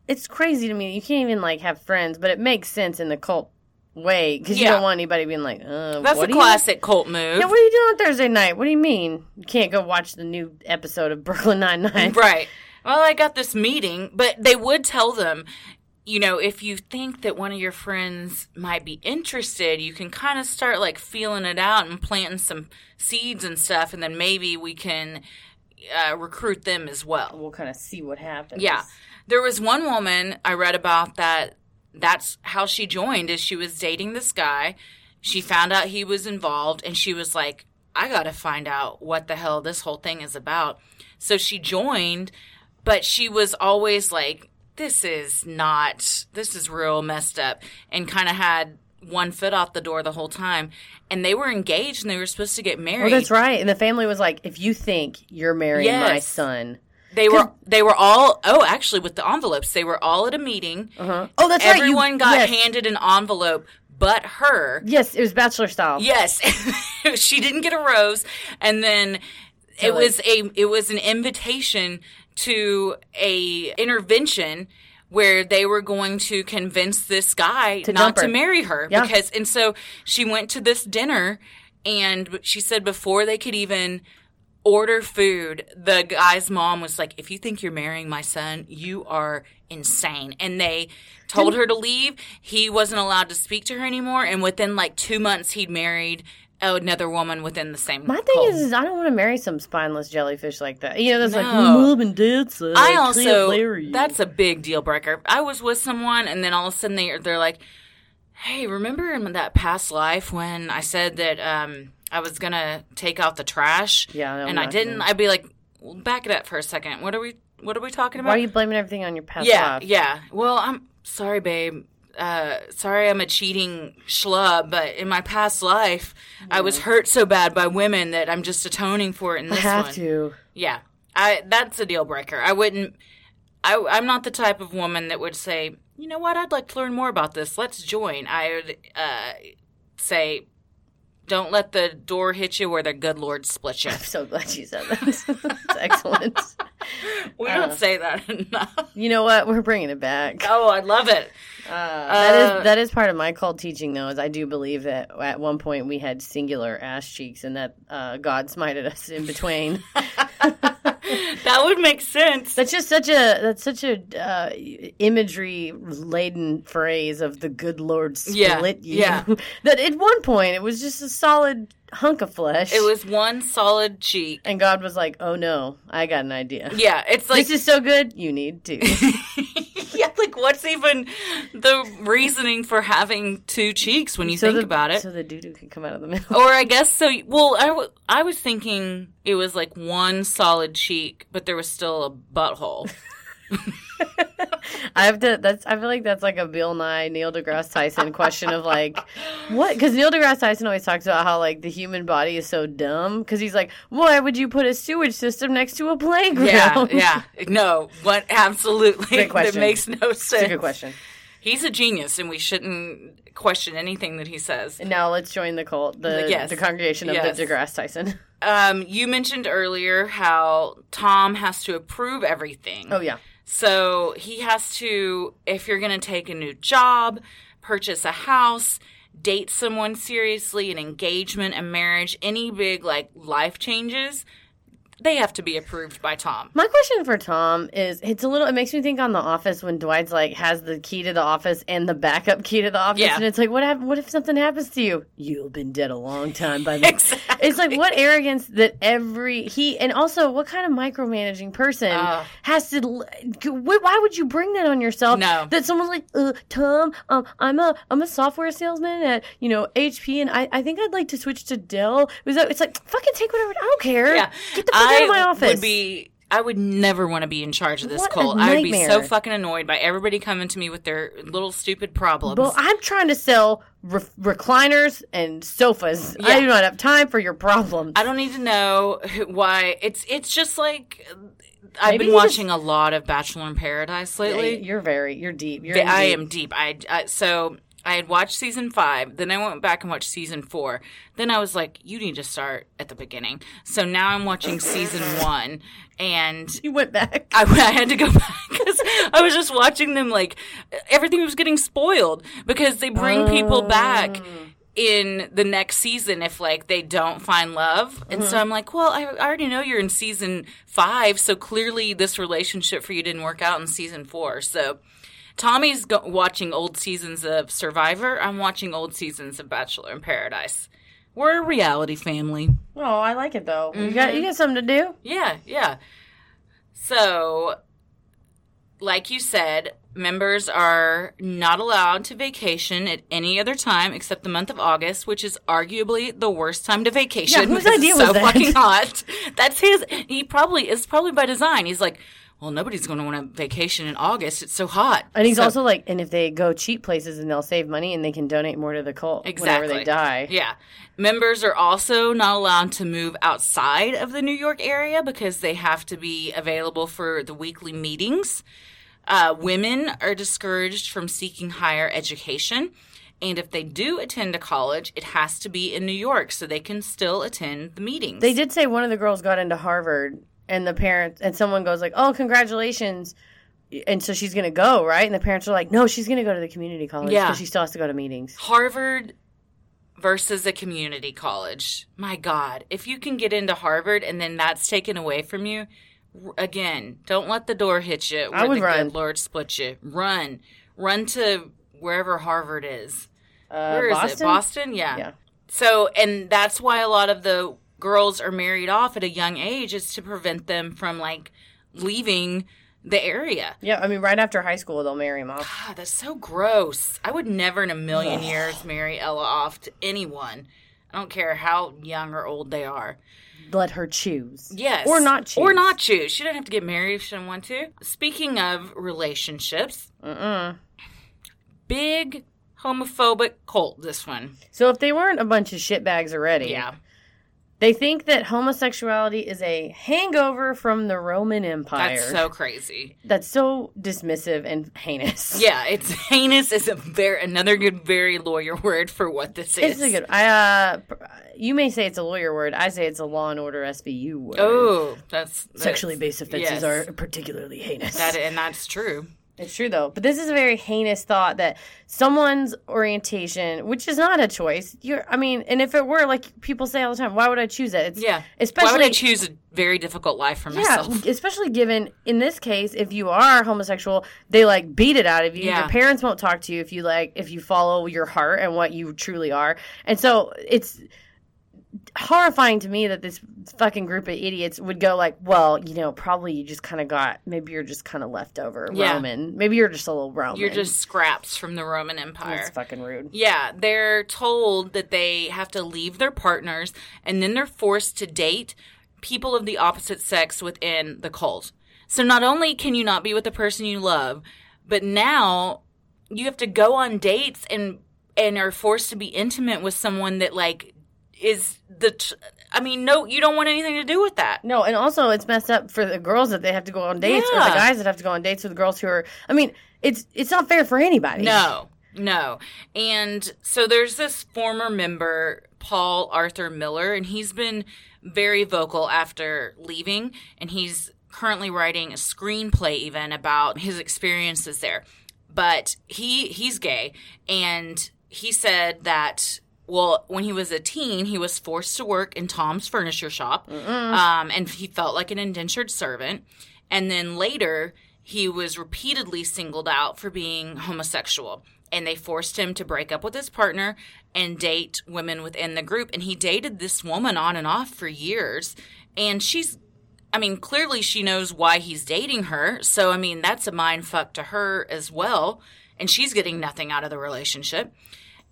it's crazy to me. You can't even, like, have friends, but it makes sense in the cult way because yeah. you don't want anybody being like, uh, that's what a classic you... cult move. Yeah, what are you doing on Thursday night? What do you mean you can't go watch the new episode of Brooklyn Nine-Nine? Right. Well, I got this meeting, but they would tell them, you know, if you think that one of your friends might be interested, you can kind of start, like, feeling it out and planting some seeds and stuff, and then maybe we can uh, recruit them as well. We'll kind of see what happens. Yeah. There was one woman I read about that. That's how she joined, is she was dating this guy. She found out he was involved, and she was like, I got to find out what the hell this whole thing is about. So she joined, but she was always like, this is not, this is real messed up, and kind of had one foot off the door the whole time. And they were engaged, and they were supposed to get married. Oh, that's right. And the family was like, if you think you're marrying yes. my son... They were they were all, oh, actually, with the envelopes, they were all at a meeting. Uh-huh. Oh, that's Everyone right. Everyone got yes. handed an envelope but her. Yes, it was bachelor style. Yes. She didn't get a rose. And then so it like, was a it was an invitation to a intervention where they were going to convince this guy to not to marry her. Yeah. because And so she went to this dinner, and she said before they could even order food, the guy's mom was like, if you think you're marrying my son, you are insane. And they told her to leave. He wasn't allowed to speak to her anymore. And within, like, two months, he'd married another woman within the same My thing is, is, I don't want to marry some spineless jellyfish like that. You know, that's no. like, mom and dad said, I also, that's a big deal breaker. I was with someone, and then all of a sudden they, they're like, Hey, remember in that past life when I said that um, I was going to take out the trash? Yeah. I'm and I didn't? Gonna... I'd be like, well, back it up for a second. What are we What are we talking about? Why are you blaming everything on your past yeah, life? Yeah, yeah. Well, I'm sorry, babe. Uh, sorry I'm a cheating schlub, but in my past life, yeah. I was hurt so bad by women that I'm just atoning for it in this one. I have one. to. Yeah. I, that's a deal breaker. I wouldn't... I, I'm not the type of woman that would say, you know what, I'd like to learn more about this. Let's join. I would uh, say, don't let the door hit you where the good Lord split you. I'm so glad you said that. That's excellent. We uh, don't say that enough. You know what? We're bringing it back. Oh, I love it. Uh, uh, that is that is part of my cult teaching, though, is I do believe that at one point we had singular ass cheeks and that uh, God smited us in between. That would make sense. That's just such a that's such a uh, imagery laden phrase of the good Lord split you. Yeah. yeah. That at one point it was just a solid hunk of flesh. It was one solid cheek, and God was like, "Oh no, I got an idea." Yeah, it's like this is so good, you need to. Yeah, like what's even the reasoning for having two cheeks when you so think the, about it? So the doo doo can come out of the middle, or I guess so. Well, I, w- I was thinking it was like one solid cheek, but there was still a butthole. I have to. That's. I feel like that's like a Bill Nye, Neil deGrasse Tyson question of like, what? Because Neil deGrasse Tyson always talks about how like the human body is so dumb. Because he's like, why would you put a sewage system next to a playground? Yeah, yeah. No, what? Absolutely. That makes no sense. It's a good question. He's a genius, and we shouldn't question anything that he says. And now let's join the cult, the yes. the congregation of yes. the deGrasse Tyson. Um, you mentioned earlier how Tom has to approve everything. Oh yeah. So he has to, if you're going to take a new job, purchase a house, date someone seriously, an engagement, a marriage, any big, like, life changes, they have to be approved by Tom. My question for Tom is, it's a little, it makes me think on The Office when Dwight's, like, has the key to the office and the backup key to the office. Yeah. And it's like, what, ha- what if something happens to you? You've been dead a long time by then. Exactly. It's like, what arrogance that every, he, and also, what kind of micromanaging person uh, has to, why would you bring that on yourself? No. That someone's like, uh, Tom, um, I'm a I'm a software salesman at, you know, H P, and I, I think I'd like to switch to Dell. It's like, fucking take whatever, I don't care. Yeah. Get the fuck I out of my office. Would be, I would never want to be in charge of this what cult. I would be so fucking annoyed by everybody coming to me with their little stupid problems. Well, I'm trying to sell re- recliners and sofas. Yeah. I do not have time for your problems. I don't need to know why. It's it's just like I've Maybe been watching just... a lot of Bachelor in Paradise lately. Yeah, you're very you're deep. You're I deep. am deep. I, I so I had watched season five. Then I went back and watched season four. Then I was like, you need to start at the beginning. So now I'm watching season one. And you went back. I, I had to go back because I was just watching them like everything was getting spoiled because they bring uh. people back in the next season if like they don't find love. And mm-hmm. so I'm like, well, I, I already know you're in season five. So clearly this relationship for you didn't work out in season four. So Tommy's go- watching old seasons of Survivor. I'm watching old seasons of Bachelor in Paradise. We're a reality family. Oh, I like it, though. Mm-hmm. You got you got something to do? Yeah, yeah. So, like you said, members are not allowed to vacation at any other time except the month of August, which is arguably the worst time to vacation. Yeah, whose idea was that? It's so fucking hot. That's his. He probably, it's probably by design. He's like, well, nobody's going to want to vacation in August. It's so hot. And he's so, also like, and if they go cheap places and they'll save money and they can donate more to the cult exactly. whenever they die. Yeah. Members are also not allowed to move outside of the New York area because they have to be available for the weekly meetings. Uh, women are discouraged from seeking higher education. And if they do attend a college, it has to be in New York so they can still attend the meetings. They did say one of the girls got into Harvard. And the parents, and someone goes like, oh, congratulations. And so she's going to go, right? And the parents are like, no, she's going to go to the community college because yeah. she still has to go to meetings. Harvard versus a community college. My God. If you can get into Harvard and then that's taken away from you, again, don't let the door hit you. Where I would the run. Good Lord split you. Run. Run to wherever Harvard is. Uh, Where Boston? is it? Boston? Yeah. yeah. So, and that's why a lot of the girls are married off at a young age is to prevent them from, like, leaving the area. Yeah, I mean, right after high school, they'll marry him off. God, that's so gross. I would never in a million Ugh. years marry Ella off to anyone. I don't care how young or old they are. Let her choose. Yes. Or not choose. Or not choose. She doesn't have to get married if she doesn't want to. Speaking of relationships, uh-uh. big homophobic cult, this one. So if they weren't a bunch of shitbags already. Yeah. They think that homosexuality is a hangover from the Roman Empire. That's so crazy. That's so dismissive and heinous. Yeah, it's heinous is a very another good very lawyer word for what this is. It's a good. I uh, you may say it's a lawyer word. I say it's a Law and Order S V U word. Oh, that's, that's sexually based offenses yes. are particularly heinous. That and that's true. It's true, though. But this is a very heinous thought that someone's orientation, which is not a choice. You're, I mean, and if it were, like people say all the time, why would I choose that? It's, yeah. Especially, why would I choose a very difficult life for myself? Yeah, especially given, in this case, if you are homosexual, they, like, beat it out of you. Yeah. Your parents won't talk to you if you, like, if you follow your heart and what you truly are. And so it's horrifying to me that this fucking group of idiots would go like, well, you know, probably you just kind of got, maybe you're just kind of left over yeah. Roman. Maybe you're just a little Roman. You're just scraps from the Roman Empire. That's fucking rude. Yeah. They're told that they have to leave their partners and then they're forced to date people of the opposite sex within the cult. So not only can you not be with the person you love, but now you have to go on dates and, and are forced to be intimate with someone that like is the, t- I mean, no, you don't want anything to do with that. No, and also it's messed up for the girls that they have to go on dates yeah. or the guys that have to go on dates with the girls who are, I mean, it's it's not fair for anybody. No, no. And so there's this former member, Paul Arthur Miller, and he's been very vocal after leaving, and he's currently writing a screenplay even about his experiences there. But he he's gay, and he said that well, when he was a teen, he was forced to work in Tom's furniture shop, um, and he felt like an indentured servant. And then later, he was repeatedly singled out for being homosexual, and they forced him to break up with his partner and date women within the group. And he dated this woman on and off for years, and she's, I mean, clearly she knows why he's dating her, so, I mean, that's a mind fuck to her as well, and she's getting nothing out of the relationship.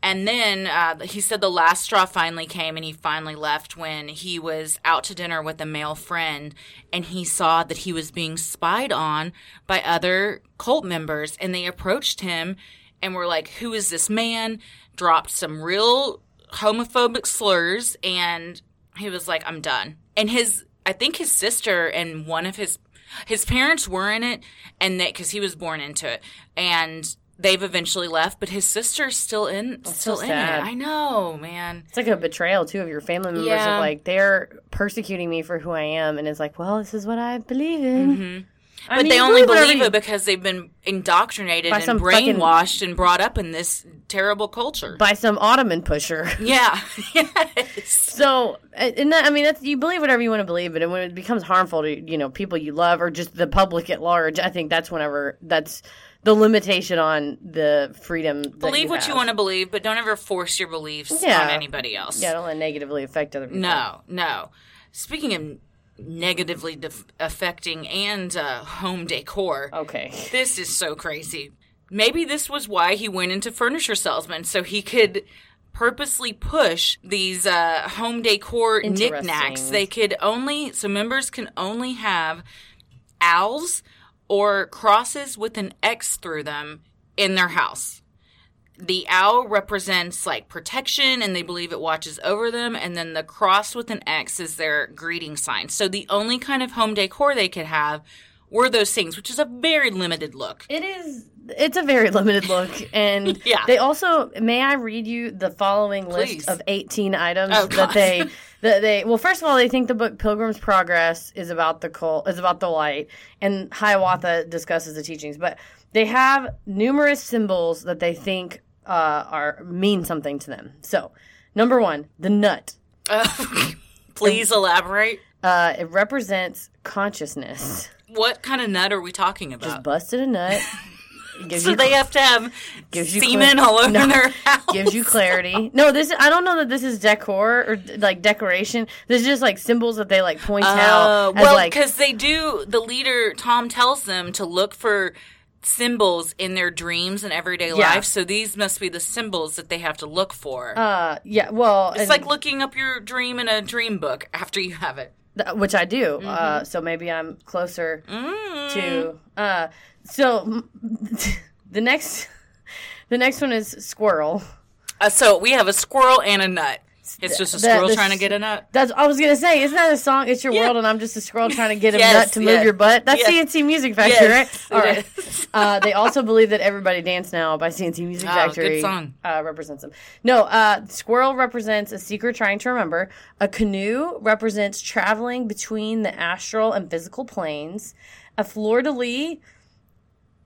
And then uh, he said the last straw finally came and he finally left when he was out to dinner with a male friend and he saw that he was being spied on by other cult members and they approached him and were like, who is this man? Dropped some real homophobic slurs and he was like, I'm done. And his, I think his sister and one of his, his parents were in it and they, because he was born into it and they've eventually left, but his sister's still in That's still so in it. I know, man. It's like a betrayal, too, of your family members. Yeah. Of like, they're persecuting me for who I am, and it's like, well, this is what I believe in. Mm-hmm. I but mean, they only believe, believe it because they've been indoctrinated and brainwashed fucking, and brought up in this terrible culture. By some Ottoman pusher. Yeah. Yes. So, and that, I mean, that's, you believe whatever you want to believe, but when it becomes harmful to, you know, people you love or just the public at large, I think that's whenever that's the limitation on the freedom that Believe you what have. You want to believe, but don't ever force your beliefs yeah. on anybody else. Yeah, don't let it negatively affect other people. No, no. Speaking of negatively def- affecting and uh, home decor. Okay. This is so crazy. Maybe this was why he went into furniture salesman, so he could purposely push these uh, home decor knickknacks. They could only, so members can only have owls or crosses with an X through them in their house. The owl represents, like, protection, and they believe it watches over them. And then the cross with an X is their greeting sign. So the only kind of home decor they could have were those things, which is a very limited look. It is. It's a very limited look. And yeah. They also, may I read you the following Please. List of eighteen items oh, that they, that they, well, first of all, they think the book Pilgrim's Progress is about the cult, is about the light, and Hiawatha discusses the teachings. But they have numerous symbols that they think uh, are, mean something to them. So, number one, the nut. Uh, please and, elaborate. Uh, it represents consciousness. What kind of nut are we talking about? Just busted a nut. Gives so you, they have to have semen all over no, their house. Gives you clarity. No, this I don't know that this is decor or like decoration. This is just like symbols that they like point uh, out. As, well, because like, they do. The leader Tom tells them to look for symbols in their dreams and everyday yeah. life. So these must be the symbols that they have to look for. Uh, yeah. Well, it's and, like looking up your dream in a dream book after you have it. Which I do, mm-hmm. uh, so maybe I'm closer mm. to. Uh, so the next, the next one is squirrel. Uh, so we have a squirrel and a nut. It's just a the, squirrel the, trying to get a nut. That's I was gonna say. Isn't that a song? It's your yeah. world, and I'm just a squirrel trying to get a yes, nut to yes. move your butt. That's yes. C and C Music Factory, yes, right? All right. uh, they also believe that Everybody Dance Now by C and C Music oh, Factory good song. Uh, represents them. No, uh, squirrel represents a secret trying to remember. A canoe represents traveling between the astral and physical planes. A fleur-de-lis.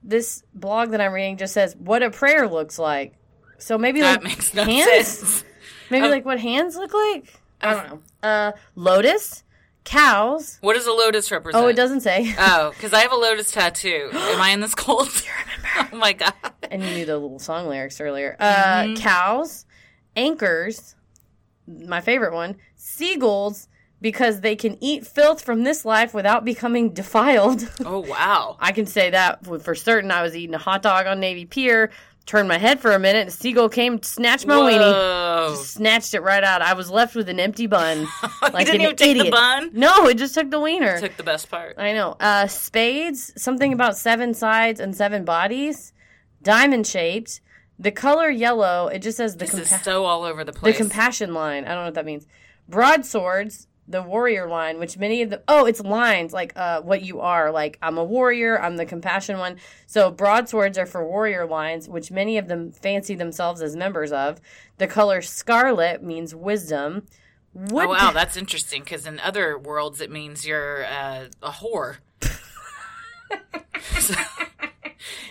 This blog that I'm reading just says what a prayer looks like. So maybe that like makes no hands? Sense. Maybe, um, like, what hands look like? I don't know. Uh, lotus, cows. What does a lotus represent? Oh, it doesn't say. Oh, because I have a lotus tattoo. Am I in this cold? You remember? Oh, my God. And you knew the little song lyrics earlier. Uh, mm-hmm. Cows, anchors, my favorite one, seagulls, because they can eat filth from this life without becoming defiled. Oh, wow. I can say that for certain. I was eating a hot dog on Navy Pier. Turned my head for a minute, and a seagull came, snatched my Whoa. weenie, just snatched it right out. I was left with an empty bun. Like you didn't an even take idiot. the bun? No, it just took the wiener. It took the best part. I know. Uh, spades, something about seven sides and seven bodies, diamond-shaped, the color yellow, it just says the compassion. This compa- is so all over the place. The compassion line. I don't know what that means. Broadswords, the warrior line, which many of the... Oh, it's lines, like uh, what you are. Like, I'm a warrior, I'm the compassion one. So broadswords are for warrior lines, which many of them fancy themselves as members of. The color scarlet means wisdom. Wood- oh, wow, that's interesting, because in other worlds it means you're uh, a whore. So,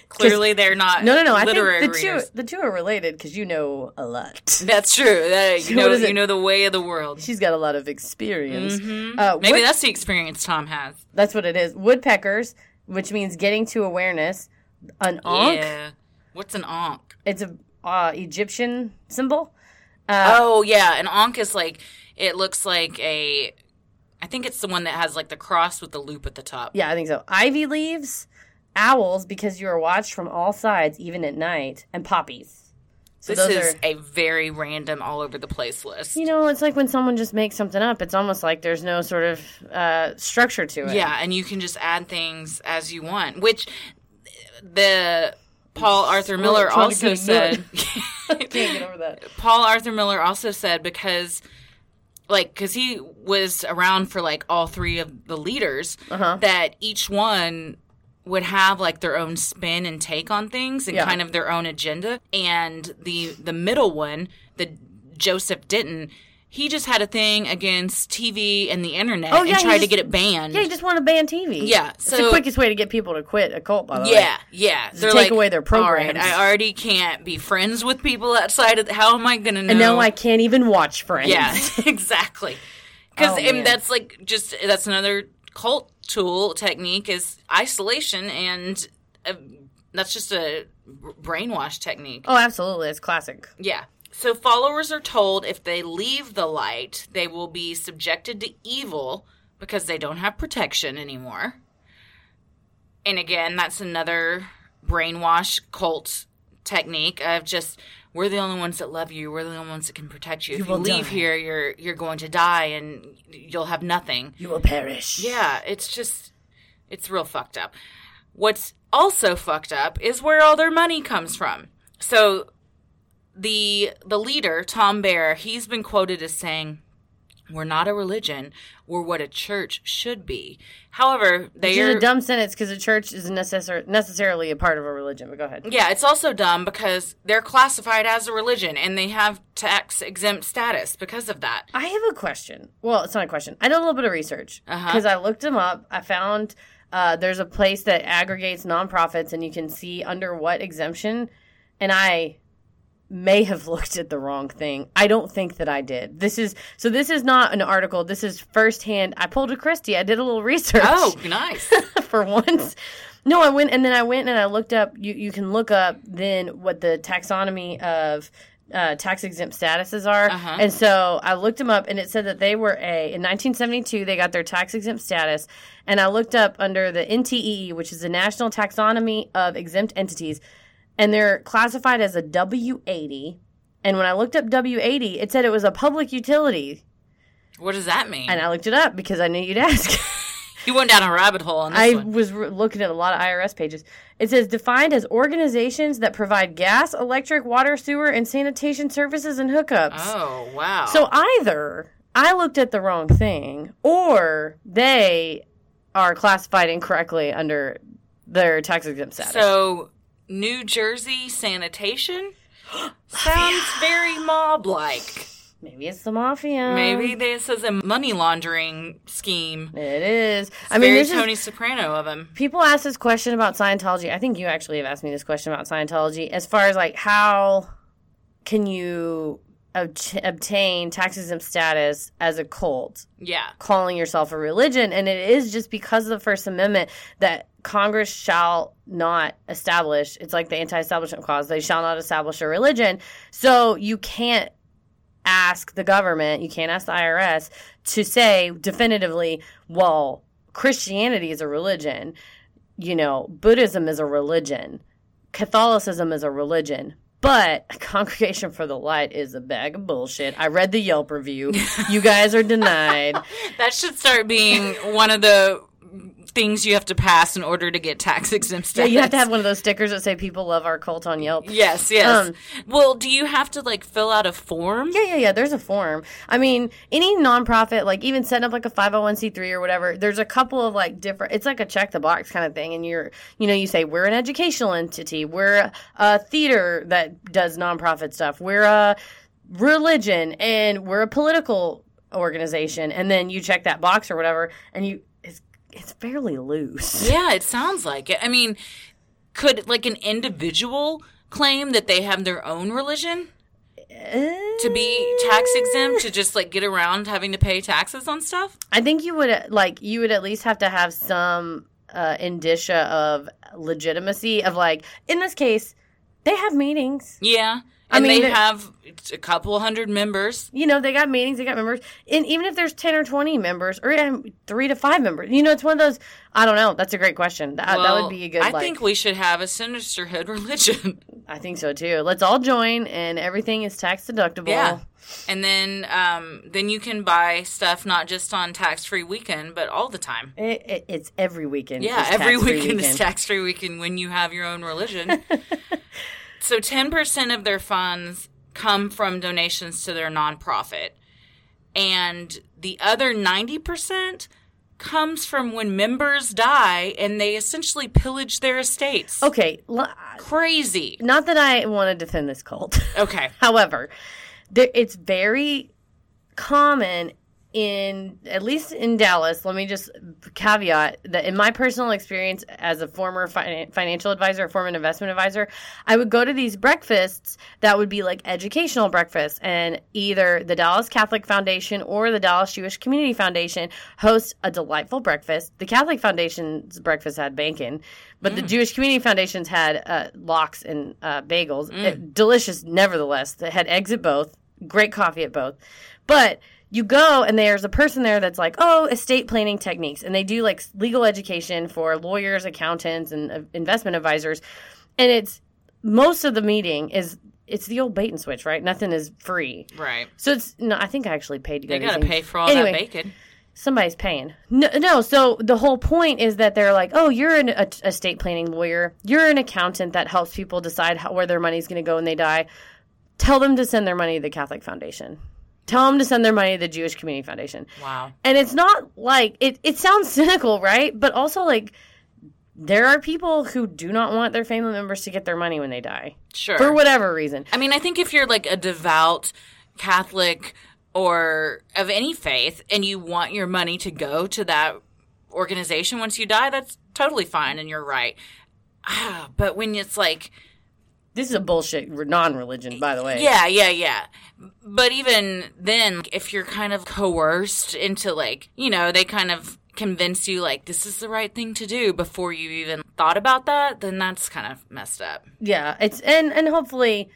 clearly they're not no, no, no. literary I think the readers. Two, the two are related because you know a lot. That's true. That, you, know, you know the way of the world. She's got a lot of experience. Mm-hmm. Uh, Maybe wood- that's the experience Tom has. That's what it is. Woodpeckers, which means getting to awareness. An ankh? Yeah. What's an ankh? It's an uh, Egyptian symbol. Uh, oh, yeah. An ankh is like, it looks like a, I think it's the one that has like the cross with the loop at the top. Yeah, I think so. Ivy leaves. Owls, because you are watched from all sides, even at night, and poppies. So this those is are, a very random, all-over-the-place list. You know, it's like when someone just makes something up. It's almost like there's no sort of uh, structure to it. Yeah, and you can just add things as you want, which the Paul Arthur Miller well, also said... I can't get over that. Paul Arthur Miller also said because... Like, because he was around for, like, all three of the leaders, uh-huh. that each one... would have, like, their own spin and take on things and yeah. kind of their own agenda. And the the middle one, the Joseph Ditton, he just had a thing against T V and the internet oh, yeah, and tried just, to get it banned. Yeah, he just wanted to ban T V. Yeah. So, it's the quickest way to get people to quit a cult, by the yeah, way. Yeah, yeah. They take like, away their programs. All right, I already can't be friends with people outside of the, how am I going to know? And now I can't even watch Friends. Yeah, exactly. Because oh, that's, like, just, that's another cult tool technique is isolation, and uh, that's just a brainwash technique. Oh, absolutely. It's classic. Yeah. So followers are told if they leave the light, they will be subjected to evil because they don't have protection anymore. And again, that's another brainwash cult technique of just... We're the only ones that love you. We're the only ones that can protect you. you if you leave die. here, you're you're going to die, and you'll have nothing. You will perish. Yeah, it's just, it's real fucked up. What's also fucked up is where all their money comes from. So the the leader, Tom Bear, he's been quoted as saying, we're not a religion. We're what a church should be. However, they are... Which is a dumb sentence because a church isn't necessar- necessarily a part of a religion, but go ahead. Yeah, it's also dumb because they're classified as a religion and they have tax-exempt status because of that. I have a question. Well, it's not a question. I did a little bit of research because uh-huh. I looked them up. I found uh, there's a place that aggregates nonprofits and you can see under what exemption, and I... may have looked at the wrong thing. I don't think that I did. This is so this is not an article. This is firsthand. I pulled a Christie. I did a little research. Oh, nice. For once. No, I went, and then I went and I looked up, you, you can look up then what the taxonomy of uh, tax-exempt statuses are. Uh-huh. And so I looked them up, and it said that they were a, in nineteen seventy-two, they got their tax-exempt status. And I looked up under the N T E E, which is the National Taxonomy of Exempt Entities, and they're classified as a W eighty. And when I looked up W eighty, it said it was a public utility. What does that mean? And I looked it up because I knew you'd ask. You went down a rabbit hole on this I one. was re- looking at a lot of I R S pages. It says, defined as organizations that provide gas, electric, water, sewer, and sanitation services and hookups. Oh, wow. So either I looked at the wrong thing, or they are classified incorrectly under their tax-exempt status. So New Jersey sanitation sounds very mob-like. Maybe it's the mafia. Maybe this is a money laundering scheme. It is. It's I mean, very Tony is, Soprano of him. People ask this question about Scientology. I think you actually have asked me this question about Scientology. As far as, like, how can you ob- obtain tax-exempt status as a cult? Yeah. Calling yourself a religion. And it is just because of the First Amendment that Congress shall not establish. It's like the anti-establishment clause. They shall not establish a religion. So you can't ask the government, you can't ask the I R S to say definitively, well, Christianity is a religion, you know, Buddhism is a religion, Catholicism is a religion, but Congregation for the Light is a bag of bullshit. I read the Yelp review. You guys are denied. That should start being one of the things you have to pass in order to get tax exempt status. Yeah, you have to have one of those stickers that say people love our cult on Yelp. Yes, yes. Um, well, do you have to, like, fill out a form? Yeah, yeah, yeah. There's a form. I mean, any nonprofit, like, even setting up, like, a five oh one c three or whatever, there's a couple of, like, different, it's like a check the box kind of thing. And you're, you know, you say, we're an educational entity. We're a theater that does nonprofit stuff. We're a religion, and we're a political organization. And then you check that box or whatever, and you, it's fairly loose. Yeah, it sounds like it. I mean, could, like, an individual claim that they have their own religion uh, to be tax exempt, to just, like, get around having to pay taxes on stuff? I think you would, like, you would at least have to have some uh, indicia of legitimacy of, like, in this case, they have meetings. Yeah. And I mean, they have a couple hundred members. You know, they got meetings, they got members. And even if there's ten or twenty members, or three to five members, you know, it's one of those, I don't know. That's a great question. That, well, that would be a good, I like, think we should have a Sinisterhood religion. I think so, too. Let's all join, and everything is tax deductible. Yeah. And then um, then you can buy stuff not just on tax-free weekend, but all the time. It, it, it's every weekend. Yeah, every weekend, weekend is tax-free weekend when you have your own religion. So ten percent of their funds come from donations to their nonprofit, and the other ninety percent comes from when members die and they essentially pillage their estates. Okay. Crazy. Not that I want to defend this cult. Okay. However, there, it's very common in, at least in Dallas, let me just caveat that in my personal experience as a former fi- financial advisor, a former investment advisor, I would go to these breakfasts that would be like educational breakfasts, and either the Dallas Catholic Foundation or the Dallas Jewish Community Foundation hosts a delightful breakfast. The Catholic Foundation's breakfast had bacon, but mm. the Jewish Community Foundation's had uh, lox and uh, bagels. Mm. It, delicious, nevertheless. They had eggs at both, great coffee at both, but you go, and there's a person there that's like, oh, estate planning techniques. And they do, like, legal education for lawyers, accountants, and uh, investment advisors. And it's – most of the meeting is – it's the old bait and switch, right? Nothing is free. Right. So it's – no, I think I actually paid to go to these things. They got to pay for all anyway, that bacon. Somebody's paying. No, no, so the whole point is that they're like, oh, you're an a, estate planning lawyer. You're an accountant that helps people decide how, where their money's going to go when they die. Tell them to send their money to the Catholic Foundation. Tell them to send their money to the Jewish Community Foundation. Wow. And it's not like, it, it sounds cynical, right? But also, like, there are people who do not want their family members to get their money when they die. Sure. For whatever reason. I mean, I think if you're, like, a devout Catholic or of any faith and you want your money to go to that organization once you die, that's totally fine and you're right. Ah, but when it's like... This is a bullshit non-religion, by the way. Yeah, yeah, yeah. But even then, if you're kind of coerced into, like, you know, they kind of convince you, like, this is the right thing to do before you even thought about that, then that's kind of messed up. Yeah. It's and, and hopefully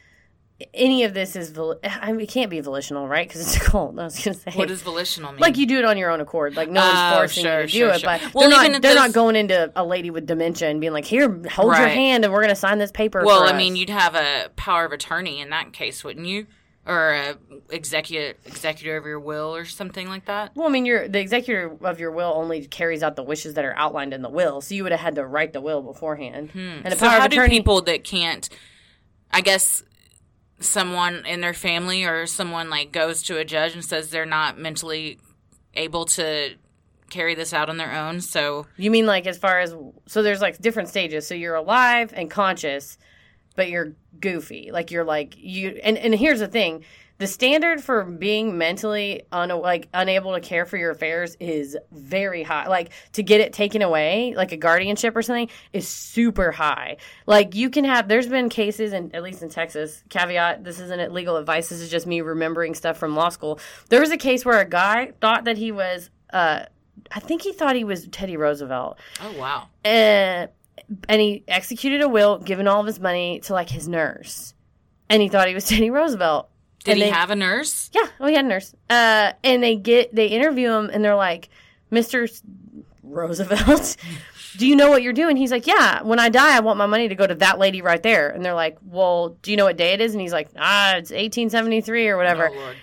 any of this is – I mean, it can't be volitional, right? Because it's a cult. I was going to say. What does volitional mean? Like, you do it on your own accord. Like, no one's oh, forcing sure, you to sure, do sure. it. But well, they're, even not, they're not going into a lady with dementia and being like, here, hold right. your hand and we're going to sign this paper Well, for I us. mean, you'd have a power of attorney in that case, wouldn't you? Or a executor, executor of your will or something like that? Well, I mean, you're, the executor of your will only carries out the wishes that are outlined in the will. So you would have had to write the will beforehand. Hmm. And a so power how of attorney, do people that can't, I guess, someone in their family or someone, like, goes to a judge and says they're not mentally able to carry this out on their own, so... You mean, like, as far as... So there's, like, different stages. So you're alive and conscious... But you're goofy. Like, you're like, you, and, and here's the thing. The standard for being mentally un, like unable to care for your affairs is very high. Like, to get it taken away, like a guardianship or something, is super high. Like, you can have, there's been cases, in, at least in Texas, caveat, this isn't legal advice. This is just me remembering stuff from law school. There was a case where a guy thought that he was, uh, I think he thought he was Teddy Roosevelt. Oh, wow. And... And he executed a will, giving all of his money to, like, his nurse. And he thought he was Teddy Roosevelt. Did and he they, have a nurse? Yeah. Oh, he had a nurse. Uh, and they get they interview him, and they're like, Mister Roosevelt, do you know what you're doing? He's like, yeah, when I die, I want my money to go to that lady right there. And they're like, well, do you know what day it is? And he's like, ah, it's eighteen seventy-three or whatever. Oh, Lord.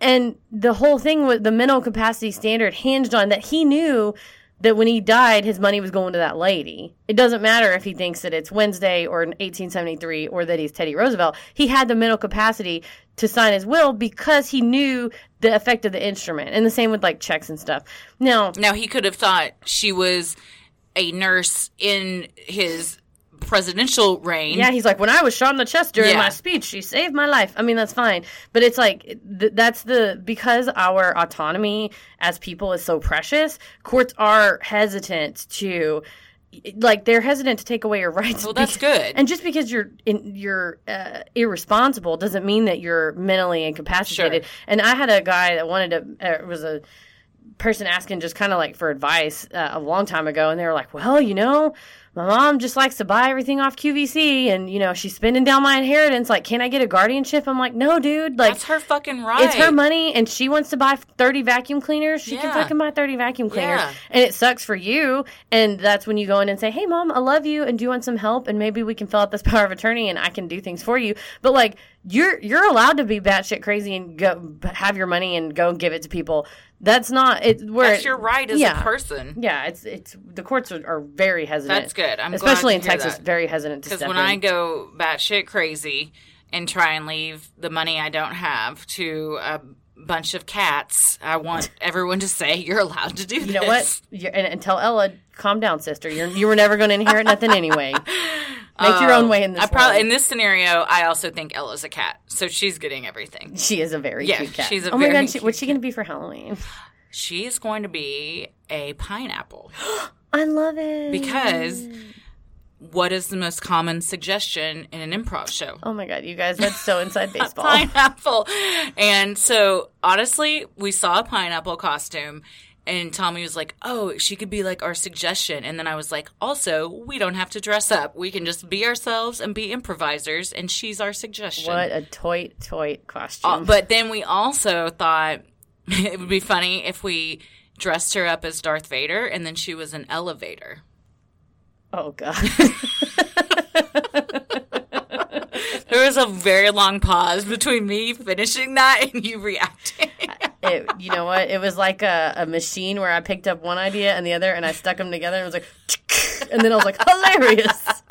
And the whole thing, with the mental capacity standard hinged on that he knew – that when he died, his money was going to that lady. It doesn't matter if he thinks that it's Wednesday or eighteen seventy-three or that he's Teddy Roosevelt. He had the mental capacity to sign his will because he knew the effect of the instrument. And the same with, like, checks and stuff. Now, now he could have thought she was a nurse in his presidential reign. Yeah, he's like, when I was shot in the chest during yeah. my speech, she saved my life. I mean, that's fine. But it's like, th- that's the, because our autonomy as people is so precious, courts are hesitant to, like, they're hesitant to take away your rights. Well, that's because, good. And just because you're in, you're uh, irresponsible doesn't mean that you're mentally incapacitated. Sure. And I had a guy that wanted to, uh, was a person asking just kind of, like, for advice uh, a long time ago, and they were like, well, you know, my mom just likes to buy everything off Q V C, and, you know, she's spending down my inheritance. Like, can I get a guardianship? I'm like, no, dude. Like, that's her fucking right. It's her money, and she wants to buy thirty vacuum cleaners. She yeah. can fucking buy thirty vacuum cleaners. Yeah. And it sucks for you, and that's when you go in and say, hey, Mom, I love you, and do you want some help? And maybe we can fill out this power of attorney, and I can do things for you. But, like, you're you're allowed to be batshit crazy and go have your money and go give it to people. That's not it. Where that's your right as yeah. a person. Yeah, it's it's the courts are, are very hesitant. That's good. I'm especially glad in to Texas, that. very hesitant to step in. Because when I go batshit crazy and try and leave the money I don't have to a bunch of cats, I want everyone to say you're allowed to do you this. You know what? You're, and, and tell Ella, calm down, sister. You're, you were never going to inherit nothing anyway. Make um, your own way in this I probably, world. In this scenario, I also think Ella's a cat. So she's getting everything. She is a very yeah, cute cat. She's a oh very my God, she, what's she going to be for Halloween? She's going to be a pineapple. I love it. Because what is the most common suggestion in an improv show? Oh, my God. You guys, that's so inside baseball. Pineapple. And so, honestly, we saw a pineapple costume. And Tommy was like, oh, she could be, like, our suggestion. And then I was like, also, we don't have to dress up. We can just be ourselves and be improvisers, and she's our suggestion. What a toit, toit costume. Uh, but then we also thought it would be funny if we dressed her up as Darth Vader, and then she was an elevator. Oh, God. There was a very long pause between me finishing that and you reacting. It, you know what? It was like a, a machine where I picked up one idea and the other, and I stuck them together, and it was like, and then I was like, hilarious.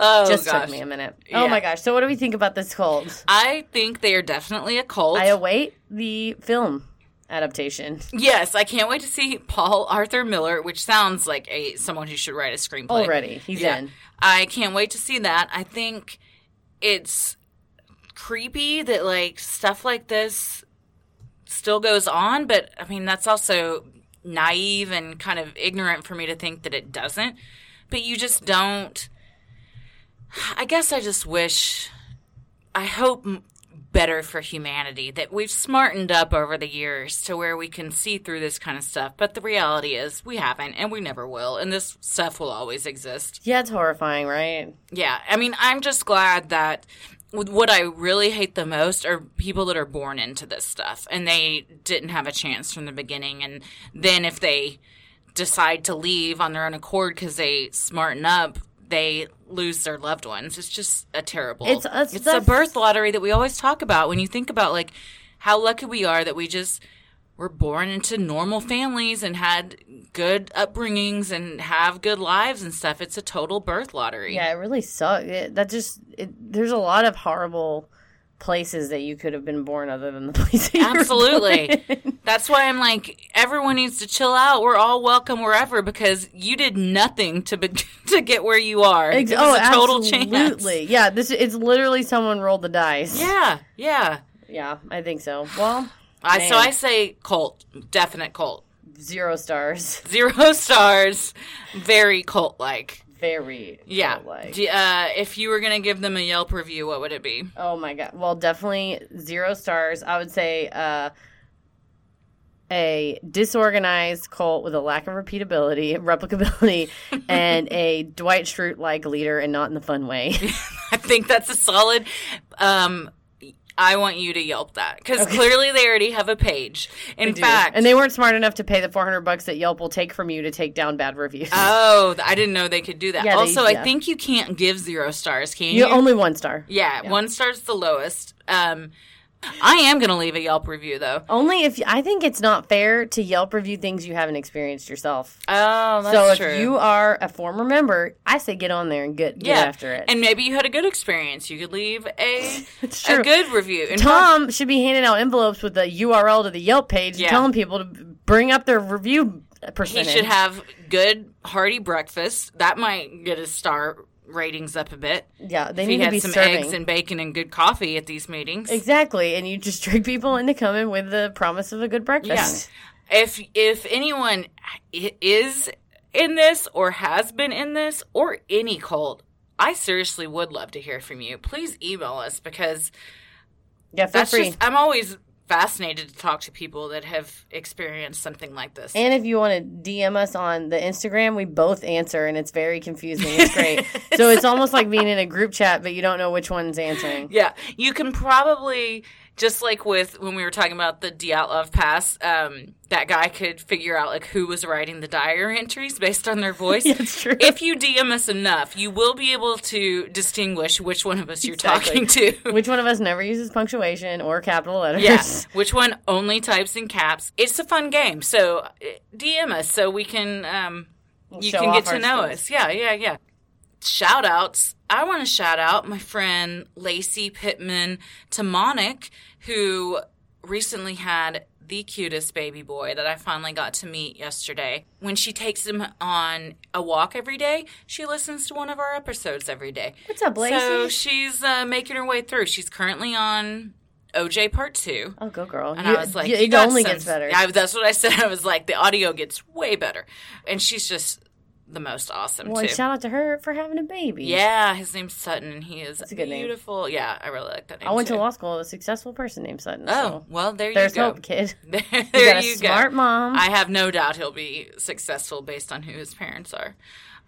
Oh, just gosh. Took me a minute. Yeah. Oh, my gosh. So what do we think about this cult? I think they are definitely a cult. I await the film adaptation. Yes, I can't wait to see Paul Arthur Miller, which sounds like a someone who should write a screenplay. Already. He's yeah. in. I can't wait to see that. I think it's creepy that, like, stuff like this still goes on, but I mean, that's also naive and kind of ignorant for me to think that it doesn't. But you just don't. I guess I just wish, I hope better for humanity, that we've smartened up over the years to where we can see through this kind of stuff. But the reality is we haven't, and we never will, and this stuff will always exist. Yeah, it's horrifying, right? Yeah. I mean, I'm just glad that what I really hate the most are people that are born into this stuff, and they didn't have a chance from the beginning, and then if they decide to leave on their own accord because they smarten up, they lose their loved ones. It's just a terrible... It's a, it's a birth lottery that we always talk about when you think about, like, how lucky we are that we just were born into normal families and had good upbringings and have good lives and stuff. It's a total birth lottery. Yeah, it really sucks. It, that just... It, there's a lot of horrible places that you could have been born other than the place that absolutely that's why I'm like, everyone needs to chill out. We're all welcome wherever, because you did nothing to be- to get where you are. Ex- it was oh, a total absolutely chance. Yeah, this it's literally someone rolled the dice. Yeah, yeah, yeah. I think so. Well, I man. so I say cult, definite cult, zero stars, zero stars, very cult like. Very yeah. Like. Uh, if you were gonna give them a Yelp review, what would it be? Oh my god! Well, definitely zero stars. I would say uh, a disorganized cult with a lack of repeatability, replicability, and a Dwight Schrute-like leader, and not in the fun way. I think that's a solid. Um, I want you to Yelp that, because okay. Clearly they already have a page. In fact, and they weren't smart enough to pay the four hundred bucks that Yelp will take from you to take down bad reviews. Oh, I didn't know they could do that. Yeah, also, they, yeah. I think you can't give zero stars, can you? You only one star. Yeah, yeah. One star's the lowest. Um, I am going to leave a Yelp review, though. Only if I think it's not fair to Yelp review things you haven't experienced yourself. Oh, that's true. So if true. you are a former member, I say get on there and get, yeah. get after it. And maybe you had a good experience. You could leave a a good review. In Tom fact, should be handing out envelopes with a U R L to the Yelp page yeah. and telling people to bring up their review percentage. He should have good, hearty breakfast. That might get a star ratings up a bit. Yeah, they if need to be serving. If you had some eggs and bacon and good coffee at these meetings. Exactly, and you just trick people into coming with the promise of a good breakfast. Yeah. If if anyone is in this or has been in this or any cult, I seriously would love to hear from you. Please email us, because yeah, feel that's free. Just, I'm always fascinated to talk to people that have experienced something like this. And if you want to D M us on the Instagram, we both answer, and it's very confusing. It's great. So it's almost like being in a group chat, but you don't know which one's answering. Yeah. You can probably, just like with when we were talking about the Dyatlov Pass, um, that guy could figure out like who was writing the diary entries based on their voice. That's true. If you D M us enough, you will be able to distinguish which one of us you're exactly. talking to. Which one of us never uses punctuation or capital letters. Yes. Yeah. Which one only types in caps. It's a fun game. So D M us so we can, um, we'll you can get to know skills. Us. Yeah, yeah, yeah. Shout outs. I want to shout out my friend Lacey Pittman Tamonic, who recently had the cutest baby boy that I finally got to meet yesterday. When she takes him on a walk every day, she listens to one of our episodes every day. What's up, Lacey? So she's uh, making her way through. She's currently on O J Part two. Oh, go girl. And you, I was like, you, it only some, gets better. I, that's what I said. I was like, the audio gets way better. And she's just the most awesome, well, too. Well, shout out to her for having a baby. Yeah, his name's Sutton, and he is a good beautiful. Name. Yeah, I really like that name, I went too. to law school with a successful person named Sutton. Oh, so well, there you There's go. There's hope, kid. there you, got you a smart go. Smart mom. I have no doubt he'll be successful based on who his parents are.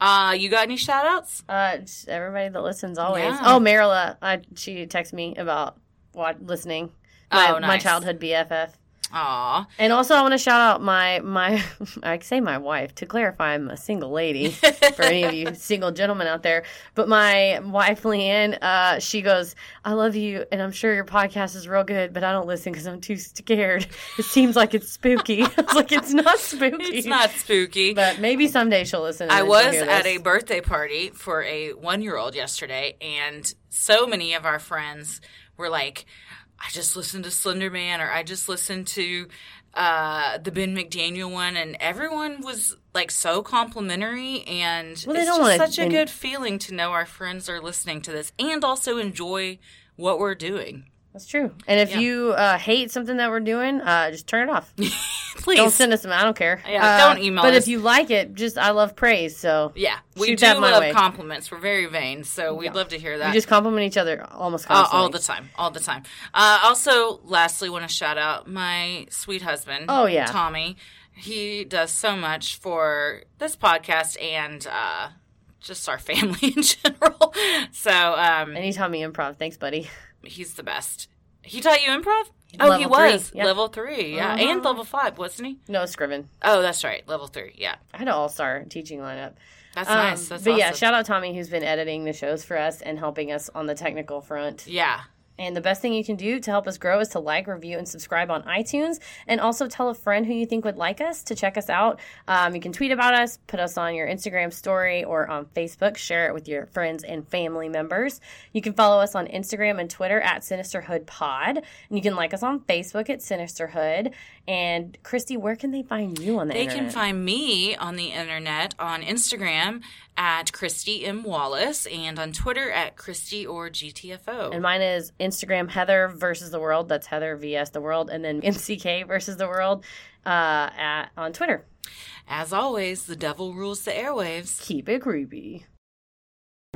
Uh, you got any shout-outs? Uh, everybody that listens always. Yeah. Oh, Marilla, I, she texted me about what, listening. My, oh, nice. My childhood B F F. Aw. And also I want to shout out my, my I say my wife. To clarify, I'm a single lady for any of you single gentlemen out there. But my wife, Leanne, uh, she goes, I love you, and I'm sure your podcast is real good, but I don't listen because I'm too scared. It seems like it's spooky. I was like, it's not spooky. It's not spooky. But maybe someday she'll listen. I was at a birthday party for a one-year-old yesterday, and so many of our friends were like, I just listened to Slender Man, or I just listened to uh, the Ben McDaniel one, and everyone was like so complimentary, and well, it's just such a good feeling to know our friends are listening to this and also enjoy what we're doing. That's true. And if yeah. you uh, hate something that we're doing, uh, just turn it off. Please. Don't send us some. I don't care. Yeah, uh, don't email but us. But if you like it, just I love praise. So yeah, we shoot do that my love way. Compliments. We're very vain, so we'd yeah. love to hear that. We just compliment each other almost constantly. Uh, all the time. All the time. Uh, also, lastly, want to shout out my sweet husband. Oh, yeah. Tommy. He does so much for this podcast and uh, just our family in general. So, um, and he taught me improv. Thanks, buddy. He's the best. He taught you improv? Oh, level he was. Three, yeah. Level three, yeah. Uh-huh. And level five, wasn't he? No, Scriven. Oh, that's right. Level three, yeah. I had an all-star teaching lineup. That's um, nice. That's But awesome. Yeah, shout out Tommy, who's been editing the shows for us and helping us on the technical front. Yeah. And the best thing you can do to help us grow is to like, review, and subscribe on iTunes. And also tell a friend who you think would like us to check us out. Um, you can tweet about us, put us on your Instagram story or on Facebook. Share it with your friends and family members. You can follow us on Instagram and Twitter at Sinisterhood Pod. And you can like us on Facebook at Sinisterhood. And, Christy, where can they find you on the they internet? They can find me on the internet on Instagram at Christy M. Wallace and on Twitter at Christy or G T F O. And mine is Instagram Heather versus the world. That's Heather versus the world. And then M C K versus the world uh, at, on Twitter. As always, the devil rules the airwaves. Keep it creepy.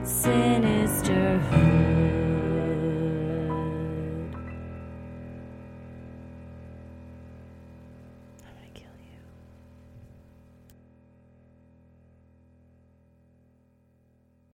Sinister.